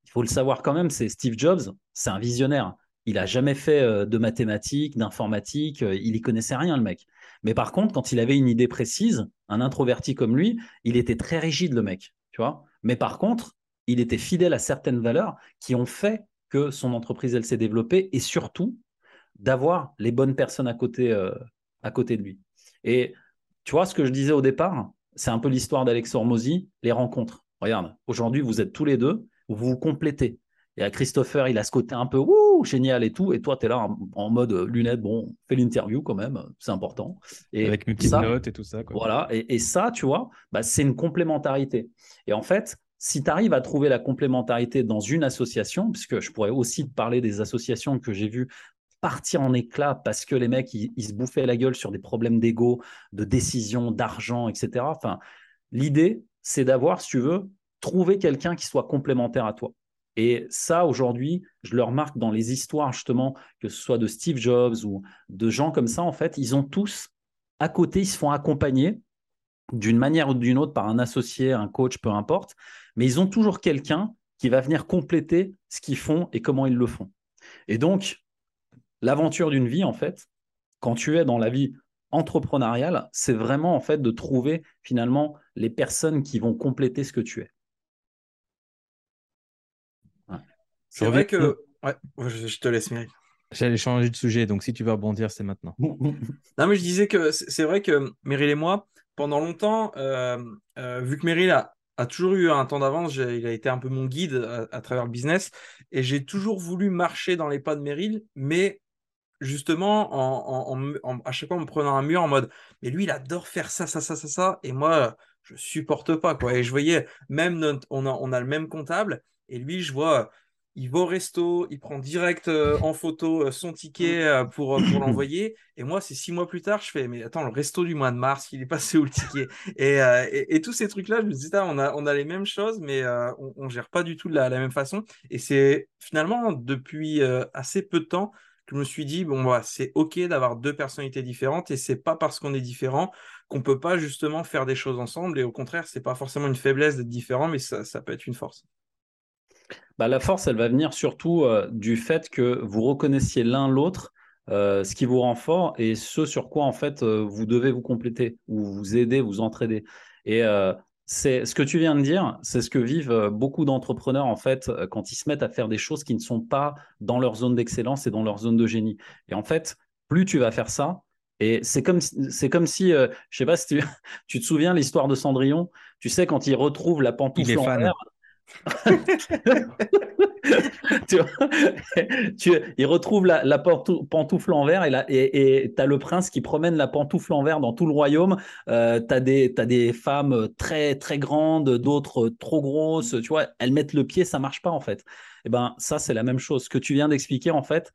il faut le savoir quand même, c'est Steve Jobs, c'est un visionnaire. Il n'a jamais fait de mathématiques, d'informatique, il n'y connaissait rien le mec. Mais par contre, quand il avait une idée précise, un introverti comme lui, il était très rigide le mec, tu vois. Mais par contre, il était fidèle à certaines valeurs qui ont fait que son entreprise, elle s'est développée et surtout d'avoir les bonnes personnes à côté de lui. Et tu vois ce que je disais au départ, c'est un peu l'histoire d'Alex Hormozi, les rencontres. Regarde, aujourd'hui, vous êtes tous les deux, vous vous complétez. Et à Christopher, il a ce côté un peu ouh, génial et tout. Et toi, tu es là en mode lunettes. Bon, fais l'interview quand même, c'est important. Et avec mes petites notes et tout ça. Quoi. Voilà. Et ça, tu vois, bah, c'est une complémentarité. Et en fait, si tu arrives à trouver la complémentarité dans une association, puisque je pourrais aussi te parler des associations que j'ai vues partir en éclats parce que les mecs, ils se bouffaient la gueule sur des problèmes d'ego, de décision, d'argent, etc. Enfin, l'idée, c'est d'avoir, si tu veux, trouver quelqu'un qui soit complémentaire à toi. Et ça, aujourd'hui, je le remarque dans les histoires, justement, que ce soit de Steve Jobs ou de gens comme ça, en fait, ils ont tous, à côté, ils se font accompagner d'une manière ou d'une autre par un associé, un coach, peu importe, mais ils ont toujours quelqu'un qui va venir compléter ce qu'ils font et comment ils le font. Et donc, l'aventure d'une vie, en fait, quand tu es dans la vie entrepreneuriale, c'est vraiment, en fait, de trouver, finalement, les personnes qui vont compléter ce que tu es. C'est vrai que… Ouais, je te laisse, Myriam. J'allais changer de sujet, donc si tu veux rebondir, c'est maintenant. Non, mais je disais que c'est vrai que Meryl et moi, pendant longtemps, vu que Meryl a toujours eu un temps d'avance, il a été un peu mon guide à travers le business, et j'ai toujours voulu marcher dans les pas de Meryl, mais justement, à chaque fois, en me prenant un mur en mode « mais lui, il adore faire ça, et moi, je supporte pas. » quoi. Et je voyais, même on a le même comptable, et lui, je vois… il va au resto, il prend direct en photo son ticket pour l'envoyer. Et moi, c'est 6 mois plus tard, je fais, mais attends, le resto du mois de mars, il est passé où le ticket? Et tous ces trucs-là, je me dis, on a les mêmes choses, mais on ne gère pas du tout de la même façon. Et c'est finalement depuis assez peu de temps que je me suis dit, bon, bah, c'est OK d'avoir deux personnalités différentes, et ce n'est pas parce qu'on est différent qu'on ne peut pas justement faire des choses ensemble. Et au contraire, ce n'est pas forcément une faiblesse d'être différent, mais ça peut être une force. Bah, la force, elle va venir surtout du fait que vous reconnaissiez l'un l'autre, ce qui vous rend fort et ce sur quoi en fait vous devez vous compléter ou vous aider, vous entraider. Et c'est ce que tu viens de dire, c'est ce que vivent beaucoup d'entrepreneurs en fait quand ils se mettent à faire des choses qui ne sont pas dans leur zone d'excellence et dans leur zone de génie. Et en fait, plus tu vas faire ça, et c'est comme si, je sais pas si tu te souviens l'histoire de Cendrillon, tu sais quand il retrouve la pantoufle en l'air. Il retrouve la pantoufle en verre et t'as le prince qui promène la pantoufle en verre dans tout le royaume. T'as des femmes très très grandes, d'autres trop grosses, tu vois, elles mettent le pied, ça marche pas en fait. Et ben ça c'est la même chose. Ce que tu viens d'expliquer en fait,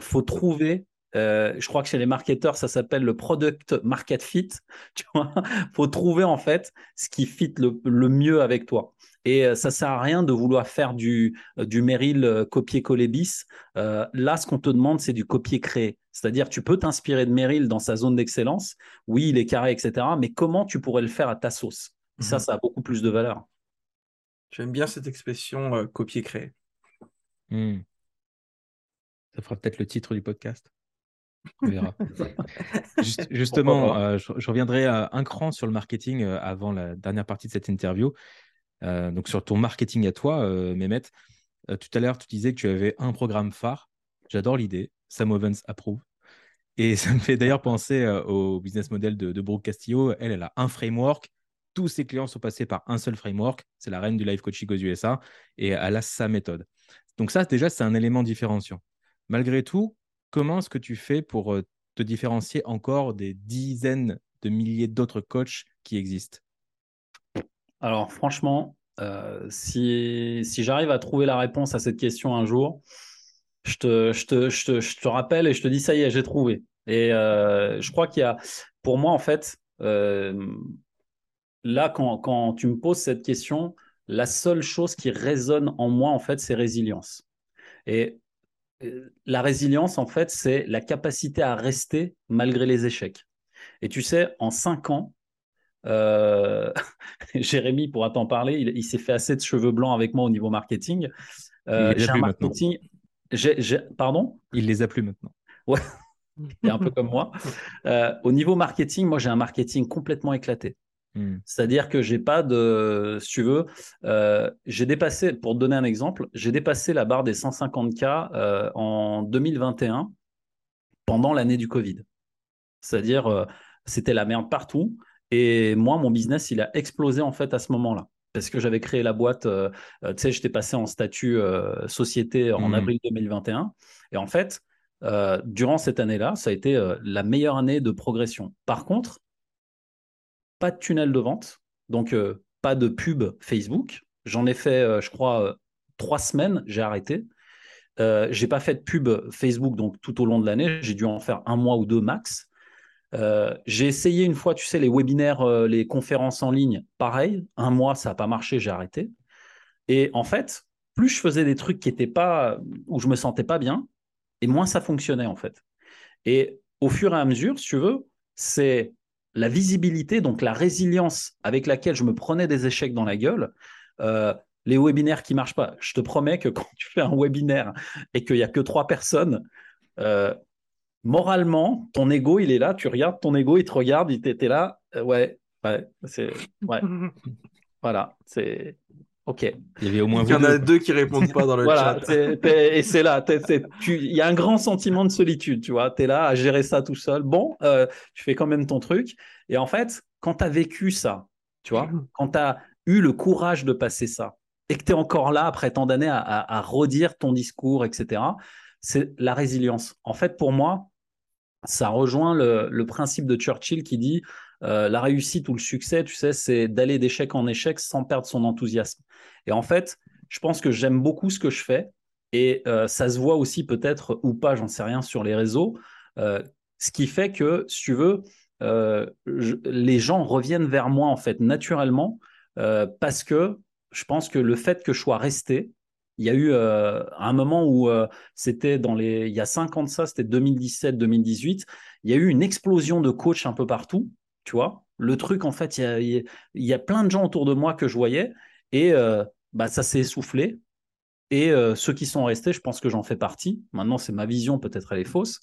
faut trouver. Je crois que chez les marketeurs, ça s'appelle le product market fit. Tu vois, faut trouver en fait ce qui fit le mieux avec toi. Et ça ne sert à rien de vouloir faire du Meryl copier-coller bis. Là, ce qu'on te demande, c'est du copier-créer. C'est-à-dire, tu peux t'inspirer de Meryl dans sa zone d'excellence. Oui, il est carré, etc. Mais comment tu pourrais le faire à ta sauce? Ça a beaucoup plus de valeur. J'aime bien cette expression copier-créer. Ça fera peut-être le titre du podcast. On verra. Justement, je reviendrai un cran sur le marketing avant la dernière partie de cette interview. Donc sur ton marketing à toi, Mehmet, tout à l'heure, tu disais que tu avais un programme phare. J'adore l'idée. Sam Ovens approuve. Et ça me fait d'ailleurs penser au business model de Brooke Castillo. Elle a un framework. Tous ses clients sont passés par un seul framework. C'est la reine du life coaching aux USA et elle a sa méthode. Donc ça, déjà, c'est un élément différenciant. Malgré tout, comment est-ce que tu fais pour te différencier encore des dizaines de milliers d'autres coachs qui existent? Alors franchement, si j'arrive à trouver la réponse à cette question un jour, je te rappelle et je te dis ça y est, j'ai trouvé. Et je crois qu'il y a, pour moi en fait, là quand tu me poses cette question, la seule chose qui résonne en moi en fait, c'est résilience. Et la résilience en fait, c'est la capacité à rester malgré les échecs. Et tu sais, en 5 ans, Jérémy pourra t'en parler, il s'est fait assez de cheveux blancs avec moi au niveau marketing. J'ai un marketing. Pardon ? Il les a plus maintenant. Ouais, il est un peu comme moi. Au niveau marketing, moi j'ai un marketing complètement éclaté. C'est-à-dire que j'ai pas de, si tu veux, j'ai dépassé, pour te donner un exemple, j'ai dépassé la barre des 150K en 2021 pendant l'année du Covid. C'est-à-dire c'était la merde partout. Et moi, mon business, il a explosé en fait à ce moment-là parce que j'avais créé la boîte. Tu sais, j'étais passé en statut société en avril 2021. Et en fait, durant cette année-là, ça a été la meilleure année de progression. Par contre, pas de tunnel de vente, donc pas de pub Facebook. J'en ai fait, je crois, 3 semaines, j'ai arrêté. J'ai pas fait de pub Facebook donc tout au long de l'année. J'ai dû en faire 1 mois ou 2 max. J'ai essayé une fois, tu sais, les webinaires, les conférences en ligne, pareil, 1 mois, ça n'a pas marché, j'ai arrêté. Et en fait, plus je faisais des trucs qui étaient pas, où je me sentais pas bien, et moins ça fonctionnait en fait. Et au fur et à mesure, si tu veux, c'est la visibilité, donc la résilience avec laquelle je me prenais des échecs dans la gueule, les webinaires qui ne marchent pas. Je te promets que quand tu fais un webinaire et qu'il n'y a que 3 personnes, moralement, ton ego, il est là, tu regardes ton ego, il te regarde, il t'es là, ouais. Voilà, c'est OK. Il y avait au moins il y en a 2 qui répondent pas dans le chat. Et c'est là, il y a un grand sentiment de solitude, tu vois, tu es là à gérer ça tout seul. Bon, tu fais quand même ton truc. Et en fait, quand tu as vécu ça, tu vois, quand tu as eu le courage de passer ça et que tu es encore là après tant d'années à redire ton discours, etc., c'est la résilience. En fait, pour moi, ça rejoint le principe de Churchill qui dit la réussite ou le succès, tu sais, c'est d'aller d'échec en échec sans perdre son enthousiasme. Et en fait, je pense que j'aime beaucoup ce que je fais Et ça se voit aussi peut-être ou pas, j'en sais rien, sur les réseaux. Ce qui fait que, si tu veux, les gens reviennent vers moi en fait naturellement parce que je pense que le fait que je sois resté, il y a eu un moment où c'était dans les... Il y a 5 ans de ça, c'était 2017-2018, il y a eu une explosion de coachs un peu partout, tu vois. Le truc, en fait, il y a plein de gens autour de moi que je voyais et ça s'est essoufflé. Et ceux qui sont restés, je pense que j'en fais partie. Maintenant, c'est ma vision, peut-être elle est fausse.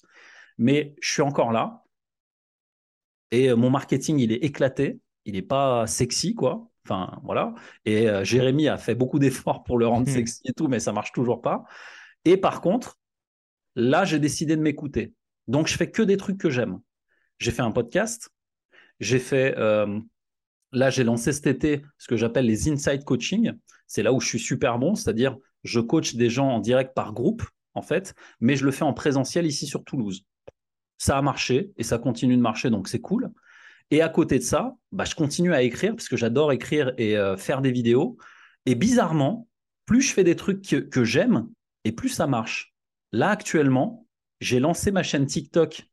Mais je suis encore là. Et mon marketing, il est éclaté. Il n'est pas sexy, quoi. Enfin, voilà. Et Jérémy a fait beaucoup d'efforts pour le rendre sexy et tout, mais ça ne marche toujours pas. Et par contre, là, j'ai décidé de m'écouter. Donc, je ne fais que des trucs que j'aime. J'ai fait un podcast. J'ai fait... là, j'ai lancé cet été ce que j'appelle les inside coaching. C'est là où je suis super bon, c'est-à-dire... Je coach des gens en direct par groupe, en fait, mais je le fais en présentiel ici sur Toulouse. Ça a marché et ça continue de marcher, donc c'est cool. Et à côté de ça, je continue à écrire parce que j'adore écrire et faire des vidéos. Et bizarrement, plus je fais des trucs que j'aime et plus ça marche. Là, actuellement, j'ai lancé ma chaîne TikTok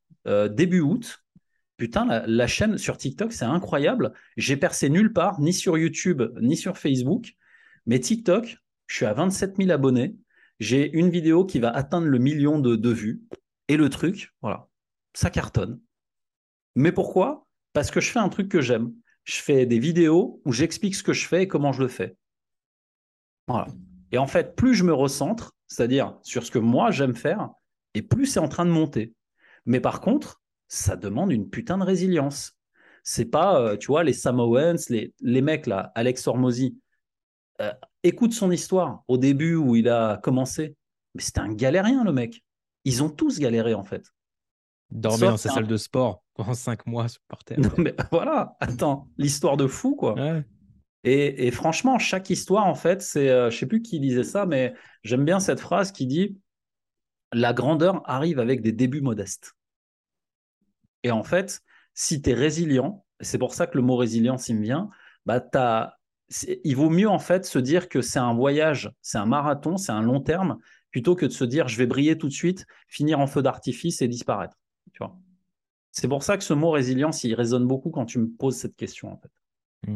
début août. Putain, la chaîne sur TikTok, c'est incroyable. J'ai percé nulle part, ni sur YouTube, ni sur Facebook. Mais TikTok... Je suis à 27 000 abonnés. J'ai une vidéo qui va atteindre le million de vues. Et le truc, voilà, ça cartonne. Mais pourquoi ? Parce que je fais un truc que j'aime. Je fais des vidéos où j'explique ce que je fais et comment je le fais. Voilà. Et en fait, plus je me recentre, c'est-à-dire sur ce que moi j'aime faire, et plus c'est en train de monter. Mais par contre, ça demande une putain de résilience. C'est pas, tu vois, les Sam Ovens, les mecs là, Alex Hormozi, écoute son histoire au début où il a commencé. Mais c'était un galérien, le mec. Ils ont tous galéré, en fait. Dormait dans sa salle de sport pendant 5 mois par terre. Non, mais voilà, attends, l'histoire de fou, quoi. Ouais. Et franchement, chaque histoire, en fait, c'est... je ne sais plus qui disait ça, mais j'aime bien cette phrase qui dit « La grandeur arrive avec des débuts modestes. » Et en fait, si tu es résilient, c'est pour ça que le mot « résilience », il me vient, tu as... Il vaut mieux en fait se dire que c'est un voyage, c'est un marathon, c'est un long terme, plutôt que de se dire je vais briller tout de suite, finir en feu d'artifice et disparaître. Tu vois. C'est pour ça que ce mot résilience, il résonne beaucoup quand tu me poses cette question. En fait.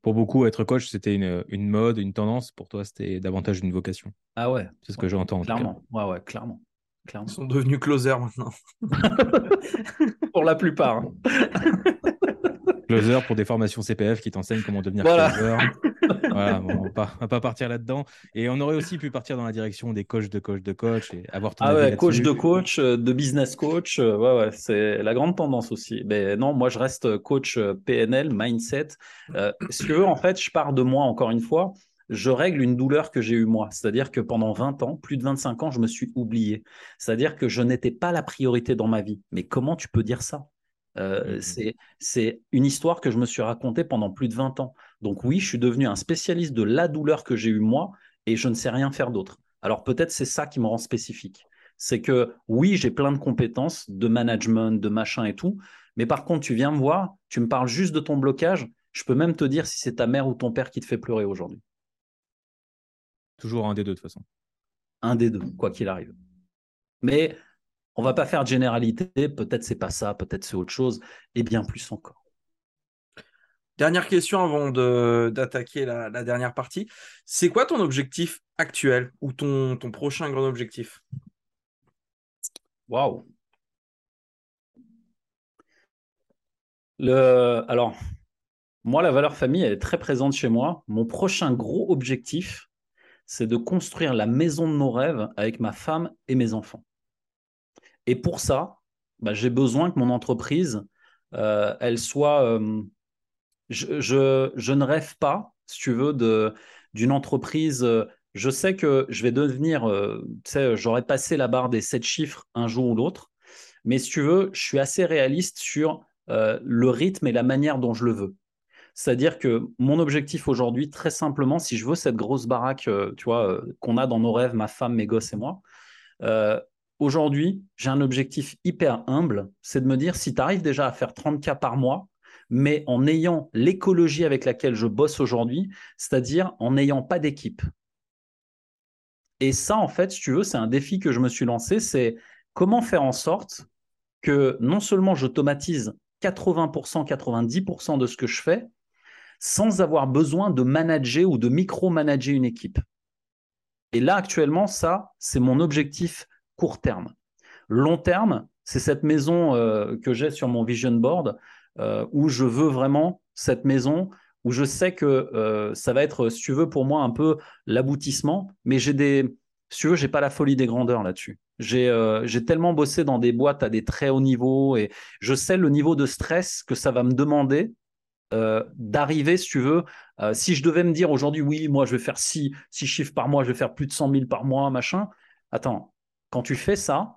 Pour beaucoup, être coach, c'était une mode, une tendance. Pour toi, c'était davantage une vocation. Ah ouais. C'est ce que j'entends. Clairement. Ouais, clairement. Ils sont devenus closer maintenant. Pour la plupart. Hein. Closer pour des formations CPF qui t'enseignent comment devenir closer. Voilà, bon, on va pas partir là-dedans. Et on aurait aussi pu partir dans la direction des coachs de coach et avoir ton avis là-dessus. Coach de business coach. Ouais, c'est la grande tendance aussi. Mais non, moi je reste coach PNL, mindset. Si tu veux, en fait, je pars de moi encore une fois. Je règle une douleur que j'ai eue moi. C'est-à-dire que pendant 20 ans, plus de 25 ans, je me suis oublié. C'est-à-dire que je n'étais pas la priorité dans ma vie. Mais comment tu peux dire ça ? C'est une histoire que je me suis racontée pendant plus de 20 ans. Donc oui, je suis devenu un spécialiste de la douleur que j'ai eue moi et je ne sais rien faire d'autre. Alors peut-être c'est ça qui me rend spécifique. C'est que oui, j'ai plein de compétences, de management, de machin et tout. Mais par contre, tu viens me voir, tu me parles juste de ton blocage. Je peux même te dire si c'est ta mère ou ton père qui te fait pleurer aujourd'hui. Toujours un des deux de toute façon. Un des deux, quoi qu'il arrive. Mais... On ne va pas faire de généralité, peut-être c'est pas ça, peut-être c'est autre chose, et bien plus encore. Dernière question avant d'attaquer la dernière partie. C'est quoi ton objectif actuel ou ton prochain grand objectif ? Waouh ! Alors, moi, la valeur famille, elle est très présente chez moi. Mon prochain gros objectif, c'est de construire la maison de nos rêves avec ma femme et mes enfants. Et pour ça, j'ai besoin que mon entreprise, elle soit… je ne rêve pas, si tu veux, d'une entreprise… je sais que je vais devenir… j'aurais passé la barre des 7 chiffres un jour ou l'autre. Mais si tu veux, je suis assez réaliste sur le rythme et la manière dont je le veux. C'est-à-dire que mon objectif aujourd'hui, très simplement, si je veux cette grosse baraque tu vois, qu'on a dans nos rêves, ma femme, mes gosses et moi… aujourd'hui, j'ai un objectif hyper humble, c'est de me dire si tu arrives déjà à faire 30K par mois, mais en ayant l'écologie avec laquelle je bosse aujourd'hui, c'est-à-dire en n'ayant pas d'équipe, Et ça, en fait, si tu veux, c'est un défi que je me suis lancé, c'est comment faire en sorte que non seulement j'automatise 80%, 90% de ce que je fais, sans avoir besoin de manager ou de micro-manager une équipe. Et là, actuellement, ça, c'est mon objectif court terme. Long terme, c'est cette maison que j'ai sur mon vision board, où je veux vraiment cette maison, où je sais que ça va être, si tu veux, pour moi un peu l'aboutissement, mais j'ai des, si tu veux, j'ai pas la folie des grandeurs là-dessus. J'ai tellement bossé dans des boîtes à des très hauts niveaux et je sais le niveau de stress que ça va me demander d'arriver, si tu veux. Si je devais me dire aujourd'hui, oui, moi, je vais faire 6 chiffres par mois, je vais faire plus de 100 000 par mois, machin. Attends, quand tu fais ça,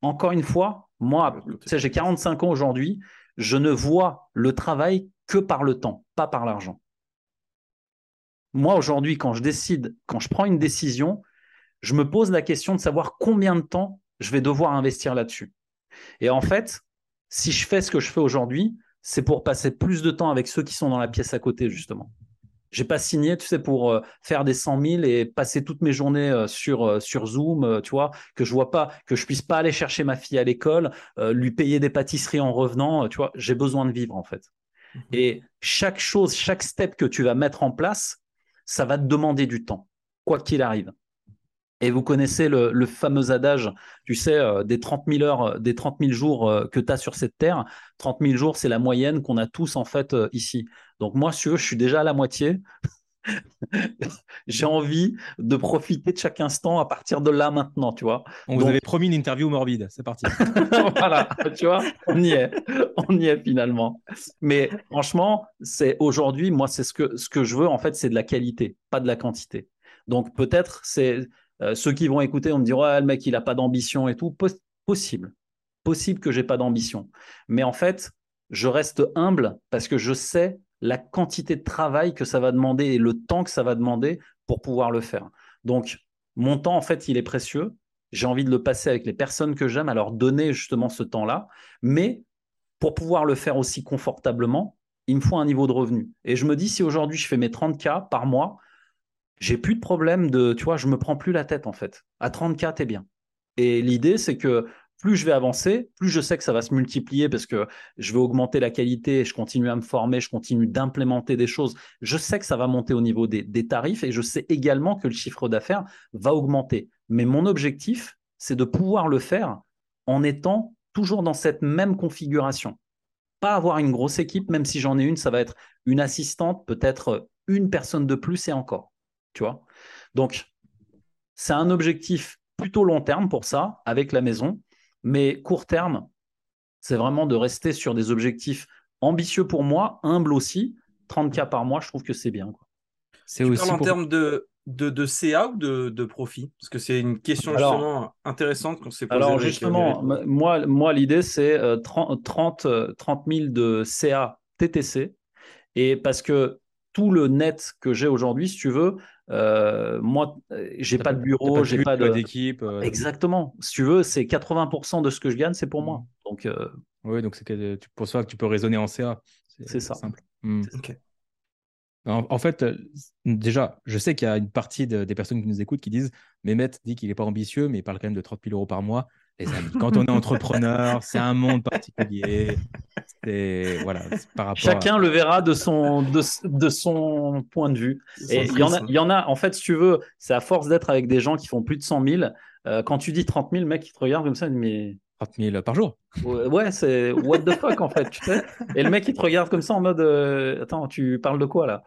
encore une fois, moi, tu sais, j'ai 45 ans aujourd'hui, je ne vois le travail que par le temps, pas par l'argent. Moi, aujourd'hui, quand je décide, quand je prends une décision, je me pose la question de savoir combien de temps je vais devoir investir là-dessus. Et en fait, si je fais ce que je fais aujourd'hui, c'est pour passer plus de temps avec ceux qui sont dans la pièce à côté, justement. Je n'ai pas signé, tu sais, pour faire des 100 000 et passer toutes mes journées sur Zoom, tu vois, que je vois pas, que je puisse pas aller chercher ma fille à l'école, lui payer des pâtisseries en revenant, tu vois, j'ai besoin de vivre, en fait. Et chaque chose, chaque step que tu vas mettre en place, ça va te demander du temps, quoi qu'il arrive. Et vous connaissez le fameux adage, tu sais, des 30 000 jours que tu as sur cette terre. 30 000 jours, c'est la moyenne qu'on a tous, en fait, ici. Donc moi, si tu veux, je suis déjà à la moitié. J'ai envie de profiter de chaque instant à partir de là maintenant, tu vois. Vous avait promis une interview morbide, c'est parti. Voilà, tu vois, on y est finalement. Mais franchement, c'est aujourd'hui, moi, c'est ce que je veux, en fait, c'est de la qualité, pas de la quantité. Donc peut-être, c'est ceux qui vont écouter, on me dira, ouais, le mec, il n'a pas d'ambition et tout. Possible que je n'ai pas d'ambition. Mais en fait, je reste humble parce que je sais la quantité de travail que ça va demander et le temps que ça va demander pour pouvoir le faire. Donc, mon temps, en fait, il est précieux. J'ai envie de le passer avec les personnes que j'aime, à leur donner justement ce temps-là. Mais pour pouvoir le faire aussi confortablement, il me faut un niveau de revenu. Et je me dis, si aujourd'hui, je fais mes 30K par mois, j'ai plus de problème de, tu vois, je me prends plus la tête, en fait. À 30K, t'es bien. Et l'idée, c'est que plus je vais avancer, plus je sais que ça va se multiplier parce que je vais augmenter la qualité, je continue à me former, je continue d'implémenter des choses. Je sais que ça va monter au niveau des tarifs et je sais également que le chiffre d'affaires va augmenter. Mais mon objectif, c'est de pouvoir le faire en étant toujours dans cette même configuration. Pas avoir une grosse équipe, même si j'en ai une, ça va être une assistante, peut-être une personne de plus et encore. Tu vois, donc, c'est un objectif plutôt long terme pour ça, avec la maison. Mais court terme, c'est vraiment de rester sur des objectifs ambitieux pour moi, humbles aussi. 30K par mois, je trouve que c'est bien, quoi. C'est aussi parles en termes de CA ou de profit? Parce que c'est une question justement intéressante qu'on s'est posée. Alors justement, moi l'idée, c'est 30 000 de CA TTC. Et parce que tout le net que j'ai aujourd'hui, si tu veux, moi, j'ai pas de bureau, j'ai pas d'équipe. Exactement. Si tu veux, c'est 80% de ce que je gagne, c'est pour moi. Donc, oui, donc c'est pour ça que tu peux raisonner en CA. C'est ça. Simple. Mmh. Okay. En fait, déjà, je sais qu'il y a une partie des personnes qui nous écoutent qui disent « Mehmet dit qu'il n'est pas ambitieux, mais il parle quand même de 30 000 euros par mois. » Les amis, quand on est entrepreneur, c'est un monde particulier. Voilà, par rapport chacun le verra de son point de vue. Et il y en a, en fait, si tu veux, c'est à force d'être avec des gens qui font plus de 100 000. Quand tu dis 30 000, le mec, il te regarde comme ça, mais… 30 000 par jour. Ouais, c'est what the fuck, en fait, tu sais. Et le mec, il te regarde comme ça en mode « Attends, tu parles de quoi, là ?»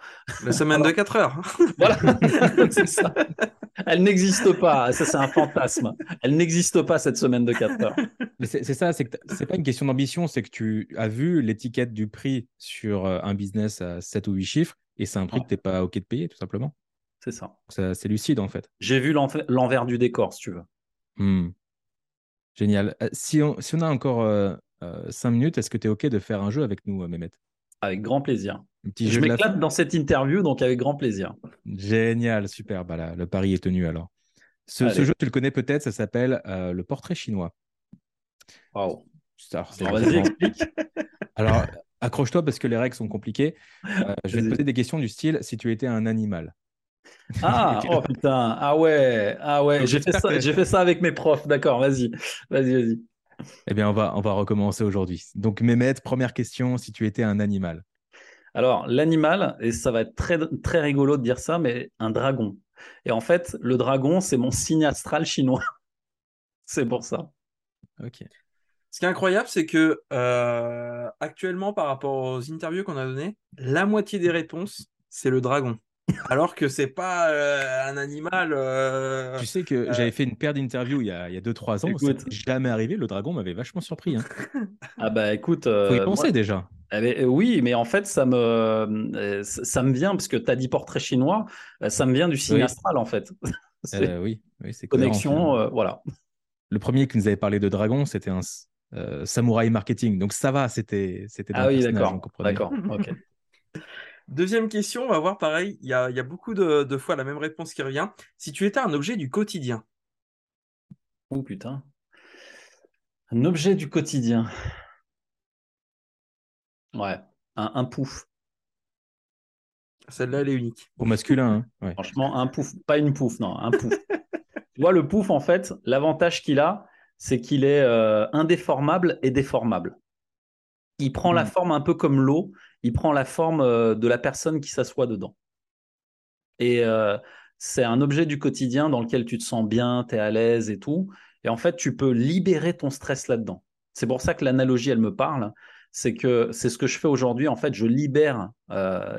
La semaine de 4 heures. Voilà, c'est ça. Elle n'existe pas, ça c'est un fantasme. Elle n'existe pas, cette semaine de 4 heures. Mais c'est ça, c'est que c'est pas une question d'ambition, c'est que tu as vu l'étiquette du prix sur un business à 7 ou 8 chiffres et c'est un prix que tu n'es pas OK de payer, tout simplement. C'est ça. C'est lucide, en fait. J'ai vu l'envers du décor, si tu veux. Génial. Si on a encore 5 minutes, est-ce que tu es OK de faire un jeu avec nous, Mehmet? Avec grand plaisir. Je m'éclate dans cette interview, donc avec grand plaisir. Génial, super. Bah là, le pari est tenu alors. Ce jeu, tu le connais peut-être, ça s'appelle le portrait chinois. Waouh. Vas-y, explique. Alors, accroche-toi parce que les règles sont compliquées. Je vais te poser des questions du style si tu étais un animal, Ah, okay. Oh putain, ah ouais, j'ai fait ça avec mes profs, d'accord, vas-y. Eh bien, on va recommencer aujourd'hui. Donc, Mehmet, première question, si tu étais un animal. Alors, l'animal, et ça va être très, très rigolo de dire ça, mais un dragon. Et en fait, le dragon, c'est mon signe astral chinois. C'est pour ça. Ok. Ce qui est incroyable, c'est que actuellement, par rapport aux interviews qu'on a données, la moitié des réponses, c'est le dragon. Alors que c'est pas un animal. Tu sais que j'avais fait une paire d'interviews il y a 2-3 ans. C'est jamais arrivé. Le dragon m'avait vachement surpris. Hein. Ah bah écoute. Faut y penser déjà. Oui, mais en fait, ça me vient, parce que tu as dit portrait chinois, ça me vient du signe astral en fait. Oui, c'est connexion, voilà. Le premier qui nous avait parlé de dragon, c'était un samouraï marketing. Donc ça va, c'était dans le personnage, d'accord, ok. Deuxième question, on va voir pareil, il y a beaucoup de fois la même réponse qui revient. Si tu étais un objet du quotidien. Oh putain. Un objet du quotidien. Ouais, un pouf. Celle-là, elle est unique. Au masculin, hein. Ouais. Franchement, un pouf. Pas une pouf, non, un pouf. Tu vois, le pouf, en fait, l'avantage qu'il a, c'est qu'il est indéformable et déformable. Il prend la forme un peu comme l'eau, il prend la forme de la personne qui s'assoit dedans. Et c'est un objet du quotidien dans lequel tu te sens bien, tu es à l'aise et tout. Et en fait, tu peux libérer ton stress là-dedans. C'est pour ça que l'analogie, elle me parle. C'est que c'est ce que je fais aujourd'hui. En fait, je libère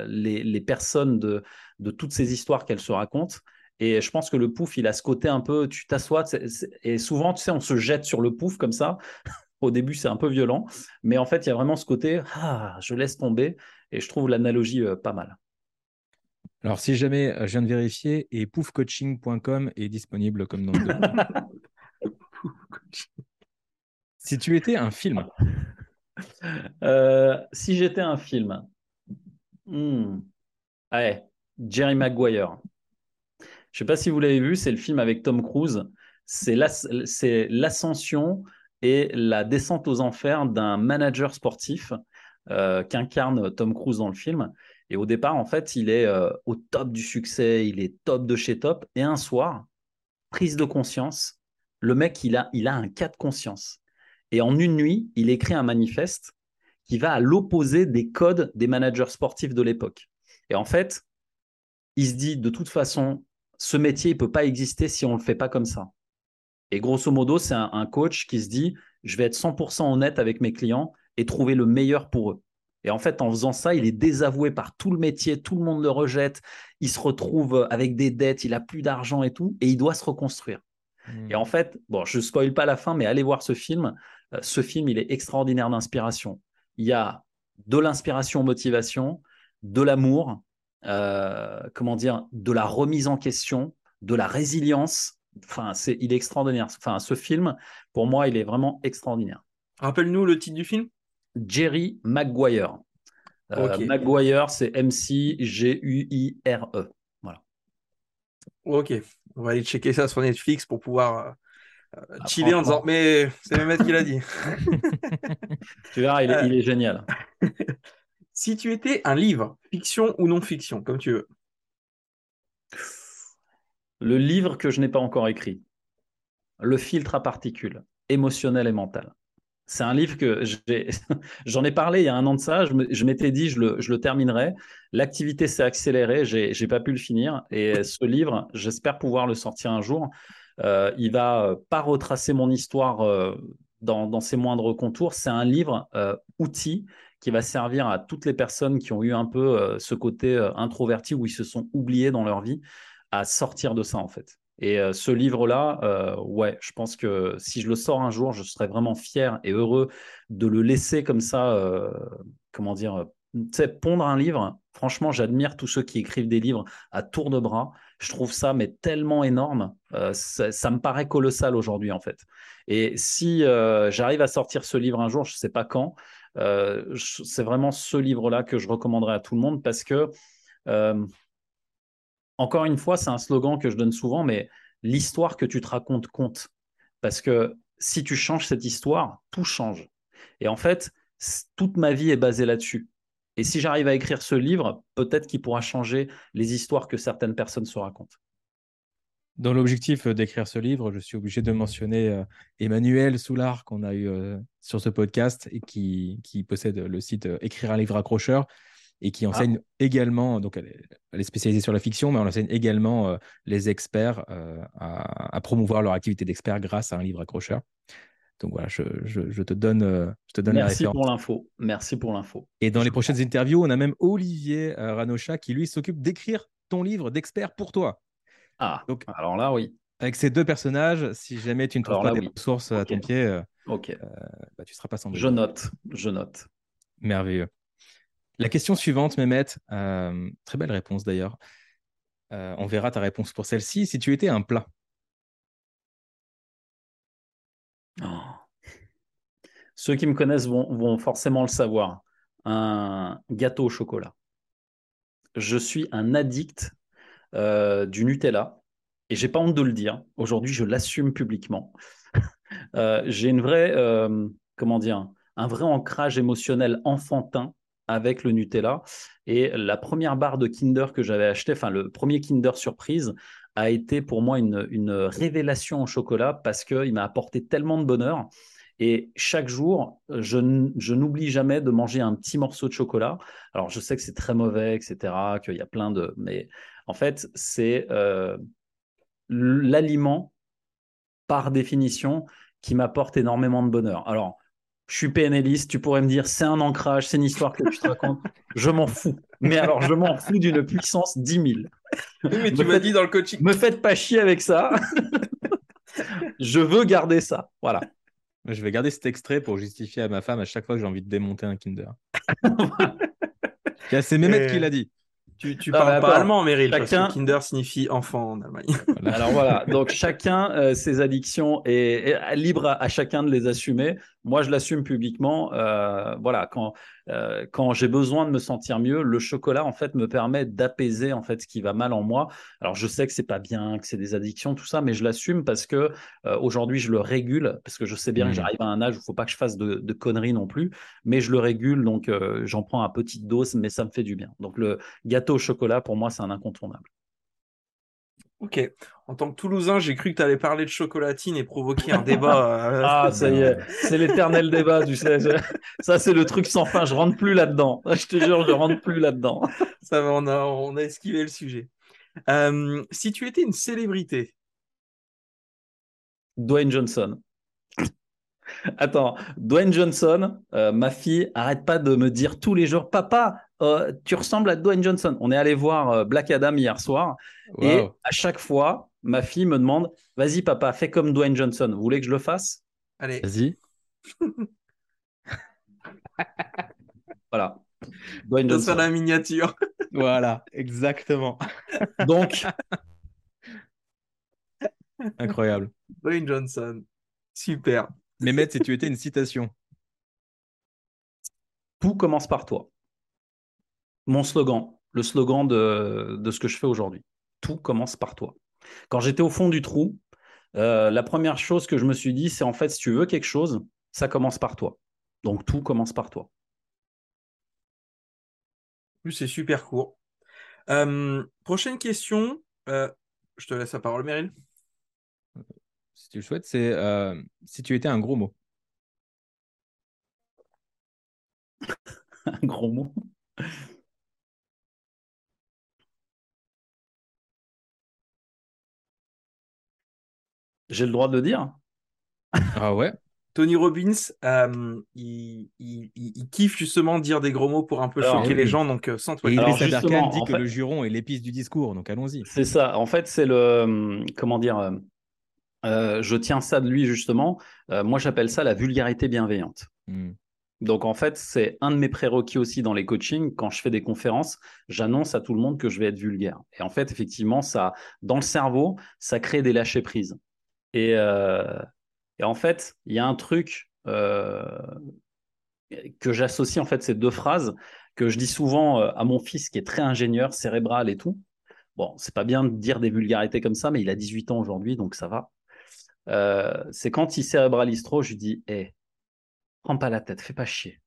les personnes de toutes ces histoires qu'elles se racontent. Et je pense que le pouf, il a ce côté un peu, tu t'assois. Et souvent, tu sais, on se jette sur le pouf comme ça. Au début, c'est un peu violent. Mais en fait, il y a vraiment ce côté, je laisse tomber. Et je trouve l'analogie pas mal. Alors, si jamais, je viens de vérifier, et poufcoaching.com est disponible comme nom de... Si tu étais un film... si j'étais un film, Jerry Maguire. Je sais pas si vous l'avez vu, c'est le film avec Tom Cruise. C'est l'ascension et la descente aux enfers d'un manager sportif qu'incarne Tom Cruise dans le film. Et au départ, en fait, il est au top du succès, il est top de chez top. Et un soir, prise de conscience, le mec, il a un cas de conscience. Et en une nuit, il écrit un manifeste qui va à l'opposé des codes des managers sportifs de l'époque. Et en fait, il se dit, de toute façon, ce métier, il ne peut pas exister si on ne le fait pas comme ça. Et grosso modo, c'est un coach qui se dit, je vais être 100% honnête avec mes clients et trouver le meilleur pour eux. Et en fait, en faisant ça, il est désavoué par tout le métier, tout le monde le rejette, il se retrouve avec des dettes, il n'a plus d'argent et tout, et il doit se reconstruire. Et en fait, bon, je ne spoil pas la fin, mais allez voir ce film. Ce film, il est extraordinaire d'inspiration. Il y a de l'inspiration-motivation, de l'amour, de la remise en question, de la résilience. Enfin, il est extraordinaire. Enfin, ce film, pour moi, il est vraiment extraordinaire. Rappelle-nous le titre du film. Jerry Maguire. Okay. Maguire, c'est M-C-G-U-I-R-E. Voilà. Ok. On va aller checker ça sur Netflix pour pouvoir chiller en disant « Mais c'est Mehmet qui l'a dit. » Tu verras, il est génial. Si tu étais un livre, fiction ou non-fiction, comme tu veux. Le livre que je n'ai pas encore écrit. Le filtre à particules, émotionnel et mental. C'est un livre que j'en ai parlé il y a un an de ça. Je m'étais dit, je le terminerai. L'activité s'est accélérée. J'ai pas pu le finir. Et ce livre, j'espère pouvoir le sortir un jour. Il va pas retracer mon histoire dans ses moindres contours. C'est un livre outil qui va servir à toutes les personnes qui ont eu un peu ce côté introverti où ils se sont oubliés dans leur vie à sortir de ça, en fait. Et ce livre-là, je pense que si je le sors un jour, je serais vraiment fier et heureux de le laisser comme ça, pondre un livre. Franchement, j'admire tous ceux qui écrivent des livres à tour de bras. Je trouve ça mais tellement énorme. Ça me paraît colossal aujourd'hui, en fait. Et si j'arrive à sortir ce livre un jour, je ne sais pas quand, c'est vraiment ce livre-là que je recommanderais à tout le monde parce que... Encore une fois, c'est un slogan que je donne souvent, mais l'histoire que tu te racontes compte. Parce que si tu changes cette histoire, tout change. Et en fait, toute ma vie est basée là-dessus. Et si j'arrive à écrire ce livre, peut-être qu'il pourra changer les histoires que certaines personnes se racontent. Dans l'objectif d'écrire ce livre, je suis obligé de mentionner Emmanuel Soulard qu'on a eu sur ce podcast et qui possède le site Écrire un livre accrocheur et qui enseigne également, donc elle est spécialisée sur la fiction, mais on enseigne également les experts à promouvoir leur activité d'expert grâce à un livre accrocheur. Donc voilà, je te donne la référence. Merci pour l'info. Et dans les prochaines interviews, on a même Olivier Ranocha qui, lui, s'occupe d'écrire ton livre d'expert pour toi. Ah, donc, alors là, oui. Avec ces deux personnages, si jamais tu ne trouves pas des ressources à ton pied, tu ne seras pas sans doute. Je note. Merveilleux. La question suivante, Mehmet, très belle réponse d'ailleurs. On verra ta réponse pour celle-ci. Si tu étais un plat. Ceux qui me connaissent vont forcément le savoir. Un gâteau au chocolat. Je suis un addict du Nutella et j'ai pas honte de le dire. Aujourd'hui, je l'assume publiquement. J'ai une vraie, un vrai ancrage émotionnel enfantin avec le Nutella. Et la première barre de Kinder que j'avais achetée, le premier Kinder Surprise, a été pour moi une révélation au chocolat parce qu'il m'a apporté tellement de bonheur. Et chaque jour, je n'oublie jamais de manger un petit morceau de chocolat. Alors, je sais que c'est très mauvais, etc., qu'il y a plein de… Mais en fait, c'est l'aliment, par définition, qui m'apporte énormément de bonheur. Alors, je suis PNListe, tu pourrais me dire, c'est un ancrage, c'est une histoire que tu te racontes. Je m'en fous. Mais alors, je m'en fous d'une puissance 10 000. Oui, mais tu m'as dit dans le coaching. Me faites pas chier avec ça. Je veux garder ça. Voilà. Je vais garder cet extrait pour justifier à ma femme à chaque fois que j'ai envie de démonter un Kinder. C'est Mehmet qui l'a dit. Tu ne parles pas allemand, Meryl, parce que Kinder signifie enfant en Allemagne. Voilà. Alors voilà, donc chacun ses addictions est libre à chacun de les assumer. Moi, je l'assume publiquement. Quand j'ai besoin de me sentir mieux, le chocolat en fait me permet d'apaiser en fait ce qui va mal en moi. Alors je sais que c'est pas bien, que c'est des addictions tout ça, mais je l'assume parce que aujourd'hui je le régule parce que je sais bien que j'arrive à un âge où il faut pas que je fasse de conneries non plus, mais je le régule donc j'en prends à petite dose, mais ça me fait du bien. Donc le gâteau au chocolat pour moi c'est un incontournable. Ok. En tant que Toulousain, j'ai cru que tu allais parler de chocolatine et provoquer un débat. Ah, ça y est. C'est l'éternel débat, tu sais. Ça, c'est le truc sans fin. Je ne rentre plus là-dedans. Je te jure, je ne rentre plus là-dedans. Ça va, on a esquivé le sujet. Si tu étais une célébrité. Dwayne Johnson. Attends, Dwayne Johnson, ma fille, arrête pas de me dire tous les jours, « Papa, tu ressembles à Dwayne Johnson. » On est allé voir Black Adam hier soir. Wow. Et à chaque fois, ma fille me demande, « Vas-y, papa, fais comme Dwayne Johnson. Vous voulez que je le fasse ?» Allez. Vas-y. Voilà. Dwayne Johnson. Ça sera la miniature. Voilà, exactement. Donc. Incroyable. Dwayne Johnson. Super. Mehmet, si tu étais une citation. Tout commence par toi. Mon slogan, le slogan de ce que je fais aujourd'hui. Tout commence par toi. Quand j'étais au fond du trou, la première chose que je me suis dit, c'est en fait, si tu veux quelque chose, ça commence par toi. Donc, tout commence par toi. C'est super court. Prochaine question. Je te laisse la parole, Meryl. Si tu le souhaites, c'est si tu étais un gros mot. Un gros mot. J'ai le droit de le dire. Ah ouais. Tony Robbins, il kiffe justement dire des gros mots pour un peu choquer les gens. Donc, sans toi. Et Idriss Aberkane dit que le juron est l'épice du discours. Donc, allons-y. C'est ça. En fait, c'est le… Comment dire… je tiens ça de lui justement. Moi, j'appelle ça la vulgarité bienveillante. Donc, en fait, c'est un de mes prérequis aussi dans les coachings. Quand je fais des conférences, j'annonce à tout le monde que je vais être vulgaire. Et en fait, effectivement, ça, dans le cerveau, ça crée des lâchers-prises. Et en fait, il y a un truc que j'associe en fait ces deux phrases que je dis souvent à mon fils qui est très ingénieur, cérébral et tout. Bon, c'est pas bien de dire des vulgarités comme ça, mais il a 18 ans aujourd'hui, donc ça va. C'est quand il cérébralise trop, je lui dis, hé, prends pas la tête, fais pas chier.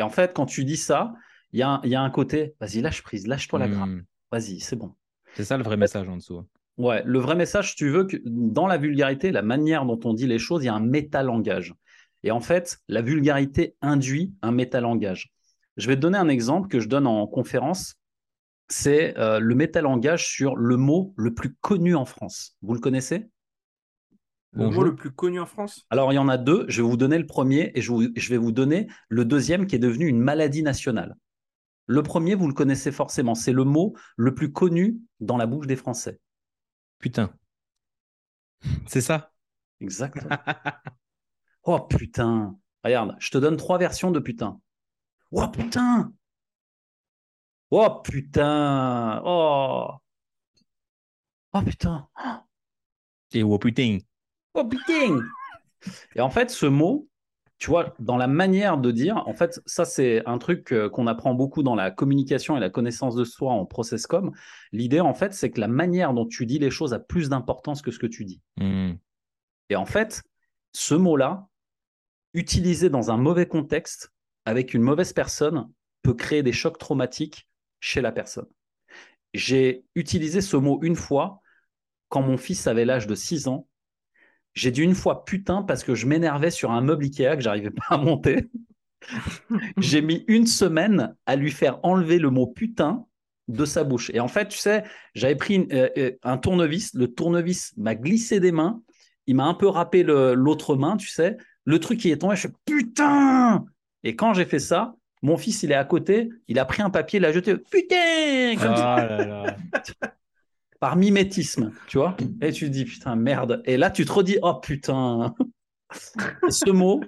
Et en fait, quand tu dis ça, il y a un côté, vas-y, lâche prise, lâche-toi la grappe, vas-y, c'est bon. C'est ça le vrai message en dessous. Ouais, le vrai message, tu veux que dans la vulgarité, la manière dont on dit les choses, il y a un métalangage. Et en fait, la vulgarité induit un métalangage. Je vais te donner un exemple que je donne en conférence. C'est le métalangage sur le mot le plus connu en France. Vous le connaissez ? Le mot le plus connu en France ? Alors, il y en a deux. Je vais vous donner le premier et je vais vous donner le deuxième qui est devenu une maladie nationale. Le premier, vous le connaissez forcément. C'est le mot le plus connu dans la bouche des Français. Putain. C'est ça ? Exactement. Oh putain. Regarde, je te donne trois versions de putain. Oh putain. Oh putain. Oh. Oh putain. Et oh putain. Oh putain. Et en fait, ce mot, tu vois, dans la manière de dire, en fait, ça, c'est un truc qu'on apprend beaucoup dans la communication et la connaissance de soi en process com. L'idée, en fait, c'est que la manière dont tu dis les choses a plus d'importance que ce que tu dis. Mmh. Et en fait, ce mot-là, utilisé dans un mauvais contexte, avec une mauvaise personne, peut créer des chocs traumatiques chez la personne. J'ai utilisé ce mot une fois, quand mon fils avait l'âge de 6 ans. J'ai dit une fois putain parce que je m'énervais sur un meuble Ikea que j'arrivais pas à monter. J'ai mis une semaine à lui faire enlever le mot putain de sa bouche. Et en fait, tu sais, j'avais pris un tournevis. Le tournevis m'a glissé des mains. Il m'a un peu râpé l'autre main, tu sais. Le truc qui est tombé, je fais putain. Et quand j'ai fait ça, mon fils, il est à côté. Il a pris un papier, il l'a jeté. Putain comme là là. Par mimétisme, tu vois. Et tu te dis, putain, merde. Et là, tu te redis, oh, putain. Ce mot,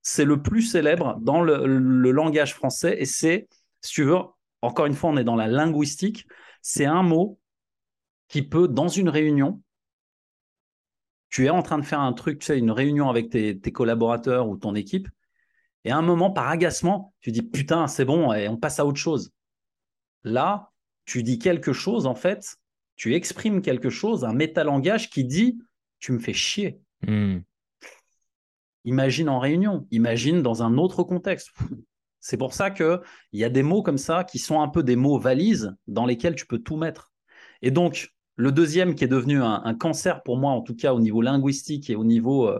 c'est le plus célèbre dans le langage français. Et c'est, si tu veux, encore une fois, on est dans la linguistique. C'est un mot qui peut, dans une réunion, tu es en train de faire un truc, tu sais, une réunion avec tes collaborateurs ou ton équipe. Et à un moment, par agacement, tu dis, putain, c'est bon, et on passe à autre chose. Là, tu dis quelque chose, en fait. Tu exprimes quelque chose, un métalangage qui dit « tu me fais chier ». Imagine en réunion, imagine dans un autre contexte. C'est pour ça qu'il y a des mots comme ça qui sont un peu des mots valises dans lesquels tu peux tout mettre. Et donc, le deuxième qui est devenu un cancer pour moi, en tout cas au niveau linguistique et au niveau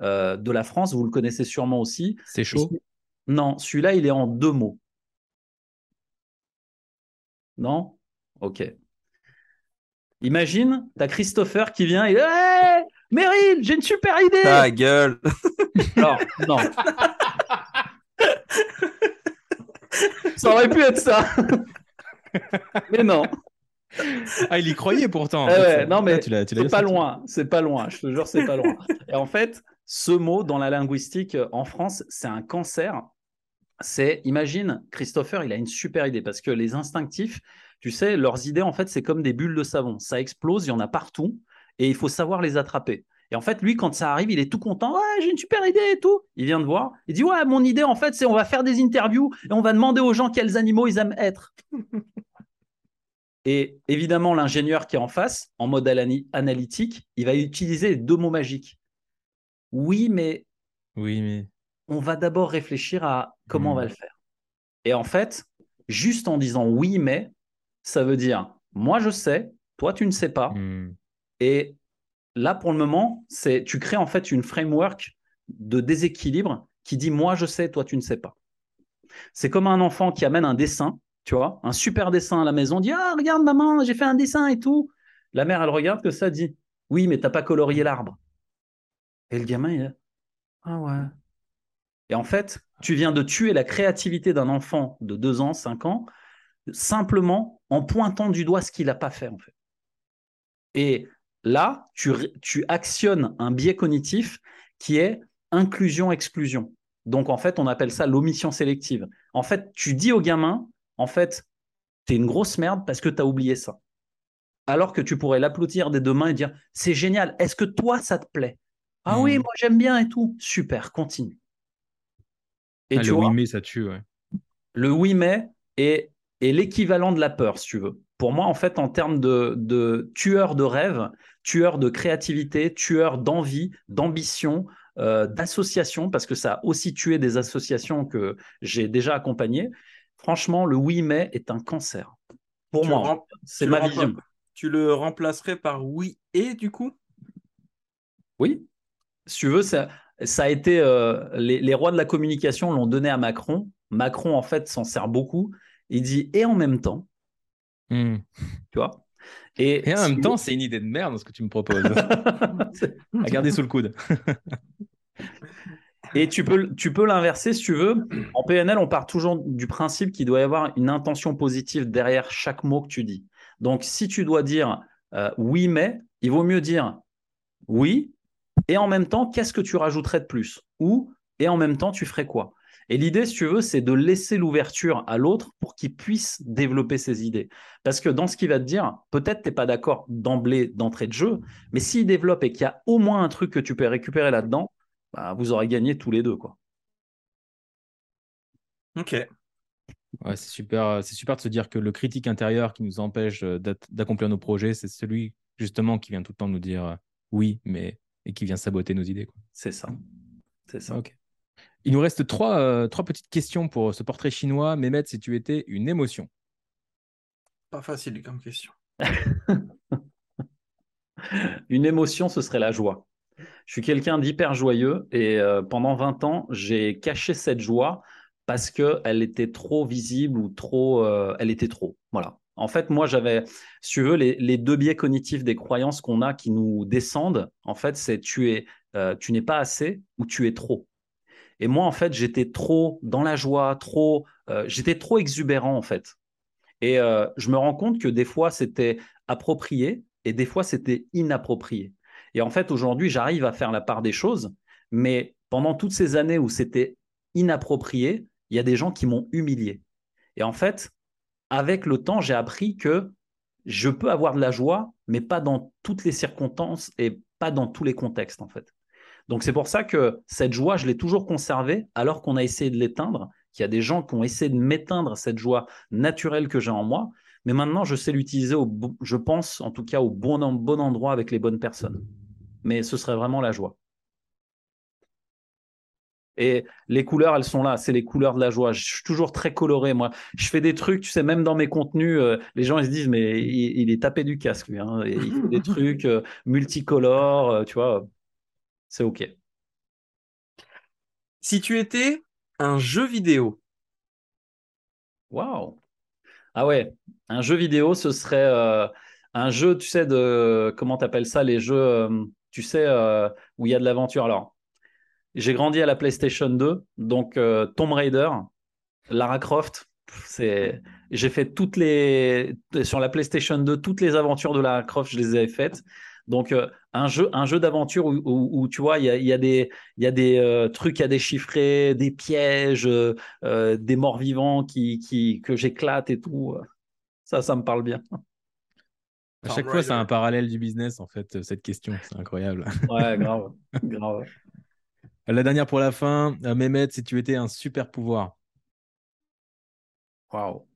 de la France, vous le connaissez sûrement aussi. C'est chaud. Non, celui-là, il est en deux mots. Non ? Ok. Imagine, t'as Christopher qui vient et hey, « Meryl, j'ai une super idée !» Ta gueule. Alors, non. Ça aurait pu être ça. Mais non. Ah, il y croyait pourtant. Ouais, non, mais là, c'est pas loin. C'est pas loin. Je te jure, c'est pas loin. Et en fait, ce mot dans la linguistique en France, c'est un cancer. C'est, imagine, Christopher, il a une super idée parce que les instinctifs, tu sais, leurs idées, en fait, c'est comme des bulles de savon. Ça explose, il y en a partout et il faut savoir les attraper. Et en fait, lui, quand ça arrive, il est tout content. « Ouais, j'ai une super idée et tout !» Il vient de voir. Il dit « Ouais, mon idée, en fait, c'est on va faire des interviews et on va demander aux gens quels animaux ils aiment être. » Et évidemment, l'ingénieur qui est en face, en mode analytique, il va utiliser les deux mots magiques. « Oui, mais… » Oui, mais… On va d'abord réfléchir à comment on va le faire. Et en fait, juste en disant « oui, mais… » Ça veut dire, moi je sais, toi tu ne sais pas. Et là pour le moment, tu crées en fait une framework de déséquilibre qui dit, moi je sais, toi tu ne sais pas. C'est comme un enfant qui amène un dessin, tu vois, un super dessin à la maison, dit, ah regarde maman, j'ai fait un dessin et tout. La mère elle regarde que ça, dit, oui mais t'as pas colorié l'arbre. Et le gamin il dit, ah ouais. Et en fait, tu viens de tuer la créativité d'un enfant de 2 ans, 5 ans, simplement en pointant du doigt ce qu'il n'a pas fait en fait. Et là, tu actionnes un biais cognitif qui est inclusion-exclusion. Donc en fait, on appelle ça l'omission sélective. En fait, tu dis au gamin, en fait, t'es une grosse merde parce que t'as oublié ça. Alors que tu pourrais l'applaudir des deux mains et dire, c'est génial, est-ce que toi, ça te plaît ? Ah oui, moi j'aime bien et tout. Super, continue. Et tu vois, le oui mais, ça tue. Ouais. Le oui mais est l'équivalent de la peur, si tu veux. Pour moi, en fait, en termes de tueur de rêve, tueur de créativité, tueur d'envie, d'ambition, d'associations, parce que ça a aussi tué des associations que j'ai déjà accompagnées. Franchement, le 8 mai est un cancer. Pour moi, c'est ma vision. Tu le remplacerais par oui et du coup ? Oui. Si tu veux, ça a été… les rois de la communication l'ont donné à Macron. Macron, en fait, s'en sert beaucoup. Il dit « et en même temps ». Tu vois ? Et en même temps, c'est une idée de merde ce que tu me proposes. À garder sous le coude. Et tu peux l'inverser si tu veux. En PNL, on part toujours du principe qu'il doit y avoir une intention positive derrière chaque mot que tu dis. Donc, si tu dois dire oui, mais, il vaut mieux dire oui. Et en même temps, qu'est-ce que tu rajouterais de plus ? Ou, et en même temps, tu ferais quoi ? Et l'idée, si tu veux, c'est de laisser l'ouverture à l'autre pour qu'il puisse développer ses idées. Parce que dans ce qu'il va te dire, peut-être tu n'es pas d'accord d'entrée de jeu, mais s'il développe et qu'il y a au moins un truc que tu peux récupérer là-dedans, bah, vous aurez gagné tous les deux, quoi. Ok. Ouais, c'est super de se dire que le critique intérieur qui nous empêche d'accomplir nos projets, c'est celui justement qui vient tout le temps nous dire oui, mais et qui vient saboter nos idées, quoi. C'est ça. Ok. Il nous reste trois petites questions pour ce portrait chinois. Mehmet, si tu étais une émotion. Pas facile comme question. Une émotion, ce serait la joie. Je suis quelqu'un d'hyper joyeux et pendant 20 ans, j'ai caché cette joie parce qu'elle était trop visible ou trop… elle était trop, voilà. En fait, moi, j'avais, si tu veux, les deux biais cognitifs des croyances qu'on a qui nous descendent, en fait, c'est tu n'es pas assez ou tu es trop. Et moi, en fait, j'étais trop dans la joie, j'étais trop exubérant, en fait. Et je me rends compte que des fois, c'était approprié et des fois, c'était inapproprié. Et en fait, aujourd'hui, j'arrive à faire la part des choses, mais pendant toutes ces années où c'était inapproprié, il y a des gens qui m'ont humilié. Et en fait, avec le temps, j'ai appris que je peux avoir de la joie, mais pas dans toutes les circonstances et pas dans tous les contextes, en fait. Donc, c'est pour ça que cette joie, je l'ai toujours conservée alors qu'on a essayé de l'éteindre, qu'il y a des gens qui ont essayé de m'éteindre cette joie naturelle que j'ai en moi. Mais maintenant, je sais l'utiliser, je pense en tout cas, au bon endroit avec les bonnes personnes. Mais ce serait vraiment la joie. Et les couleurs, elles sont là, c'est les couleurs de la joie. Je suis toujours très coloré, moi. Je fais des trucs, tu sais, même dans mes contenus, les gens, ils se disent, mais il est tapé du casque, lui, hein, et il fait des trucs multicolores, tu vois. C'est OK. Si tu étais un jeu vidéo. Waouh. Ah ouais, un jeu vidéo, ce serait un jeu, tu sais, de… Comment t'appelles ça, les jeux, tu sais, où il y a de l'aventure. Alors, j'ai grandi à la PlayStation 2, donc Tomb Raider, Lara Croft. J'ai fait toutes les… Sur la PlayStation 2, toutes les aventures de Lara Croft, je les ai faites. Donc, un jeu d'aventure où tu vois, il y a des trucs à déchiffrer, des pièges, des morts vivants que j'éclate et tout. Ça me parle bien. À chaque fois, c'est un parallèle du business, en fait, cette question. C'est incroyable. Ouais, grave. La dernière pour la fin. Mehmet, si tu étais un super pouvoir. Waouh.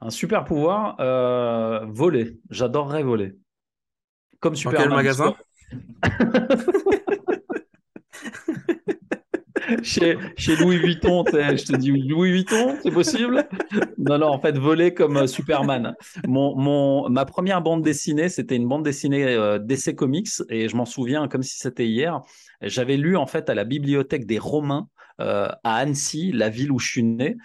Un super pouvoir, voler. J'adorerais voler. Comme Superman. Dans quel magasin ? chez Louis Vuitton, je te dis Louis Vuitton, c'est possible ? Non, en fait, voler comme Superman. Ma première bande dessinée, c'était une bande dessinée DC Comics, et je m'en souviens comme si c'était hier. J'avais lu en fait à la bibliothèque des Romains, à Annecy, la ville où je suis né.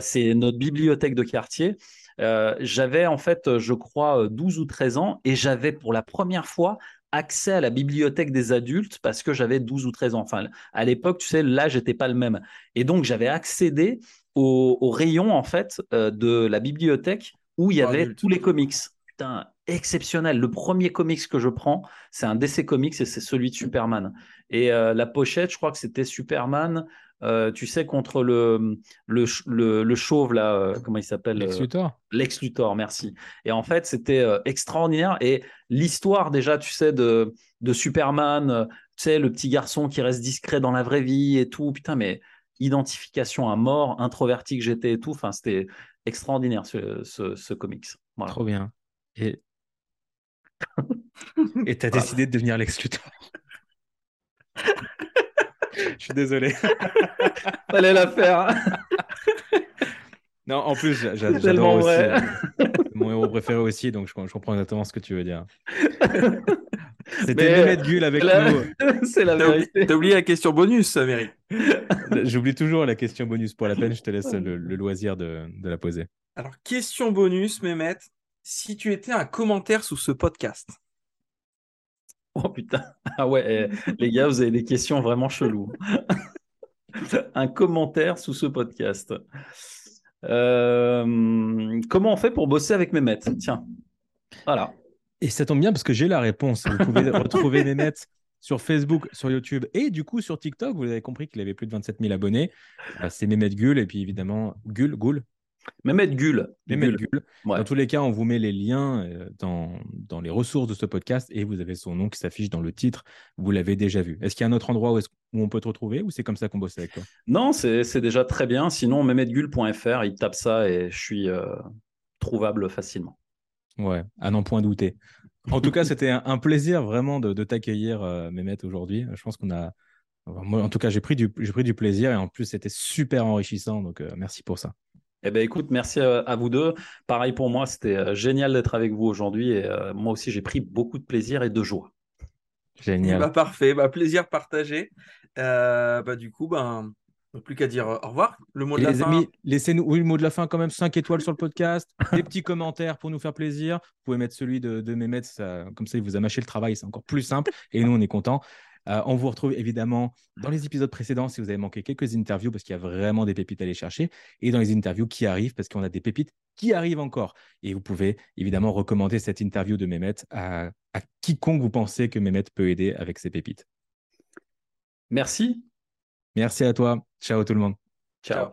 C'est notre bibliothèque de quartier. J'avais en fait, je crois, 12 ou 13 ans et j'avais pour la première fois accès à la bibliothèque des adultes parce que j'avais 12 ou 13 ans. Enfin, à l'époque, tu sais, l'âge n'était pas le même. Et donc, j'avais accédé au rayon en fait de la bibliothèque où il y avait tous les comics. Putain, exceptionnel. Le premier comics que je prends, c'est un DC Comics et c'est celui de Superman. Et la pochette, je crois que c'était Superman… tu sais, contre le chauve, là, comment il s'appelle ? Lex Luthor. Lex Luthor, merci. Et en fait, c'était extraordinaire. Et l'histoire, déjà, tu sais, de Superman, tu sais, le petit garçon qui reste discret dans la vraie vie et tout. Putain, mais identification à mort, introverti que j'étais et tout. Enfin, c'était extraordinaire, ce comics. Voilà. Trop bien. Et t'as décidé de devenir Lex Luthor. Je suis désolé. Fallait la faire. Non, en plus, j'adore aussi. Mon héros préféré aussi, donc je comprends exactement ce que tu veux dire. C'était Mehmet Gul avec nous. C'est la vérité. T'as oublié la question bonus, Mary. J'oublie toujours la question bonus. Pour la peine, je te laisse le loisir de la poser. Alors, question bonus, Mehmet. Si tu étais un commentaire sous ce podcast. Oh putain. Ah ouais, les gars, vous avez des questions vraiment cheloues. Un commentaire sous ce podcast. Comment on fait pour bosser avec Mehmet? Tiens, voilà. Et ça tombe bien parce que j'ai la réponse. Vous pouvez retrouver Mehmet sur Facebook, sur YouTube et du coup sur TikTok. Vous avez compris qu'il avait plus de 27 000 abonnés. C'est Mehmet Gul et puis évidemment Gul. Mehmet Gul. Ouais. Dans tous les cas, on vous met les liens dans les ressources de ce podcast et vous avez son nom qui s'affiche dans le titre. Vous l'avez déjà vu. Est-ce qu'il y a un autre endroit où on peut te retrouver ou c'est comme ça qu'on bosse avec toi? Non, c'est déjà très bien. Sinon, mehmetgul.fr, il tape ça et je suis trouvable facilement. Ouais, à n'en point douter. En tout cas, c'était un plaisir vraiment de t'accueillir, Mehmet, aujourd'hui. Je pense qu'on a... Moi, en tout cas, j'ai pris du plaisir et en plus, c'était super enrichissant. Donc, merci pour ça. Eh bien, écoute, merci à vous deux. Pareil pour moi, c'était génial d'être avec vous aujourd'hui. Et moi aussi, j'ai pris beaucoup de plaisir et de joie. Génial. Bah, parfait. Bah, plaisir partagé. Du coup, plus qu'à dire au revoir. Le mot de la fin. Laissez-nous le mot de la fin quand même. 5 étoiles sur le podcast. Des petits commentaires pour nous faire plaisir. Vous pouvez mettre celui de Mehmet. Ça, comme ça, il vous a mâché le travail. C'est encore plus simple. Et nous, on est contents. On vous retrouve évidemment dans les épisodes précédents si vous avez manqué quelques interviews parce qu'il y a vraiment des pépites à aller chercher et dans les interviews qui arrivent parce qu'on a des pépites qui arrivent encore. Et vous pouvez évidemment recommander cette interview de Mehmet à quiconque vous pensez que Mehmet peut aider avec ses pépites. Merci. Merci à toi. Ciao tout le monde. Ciao.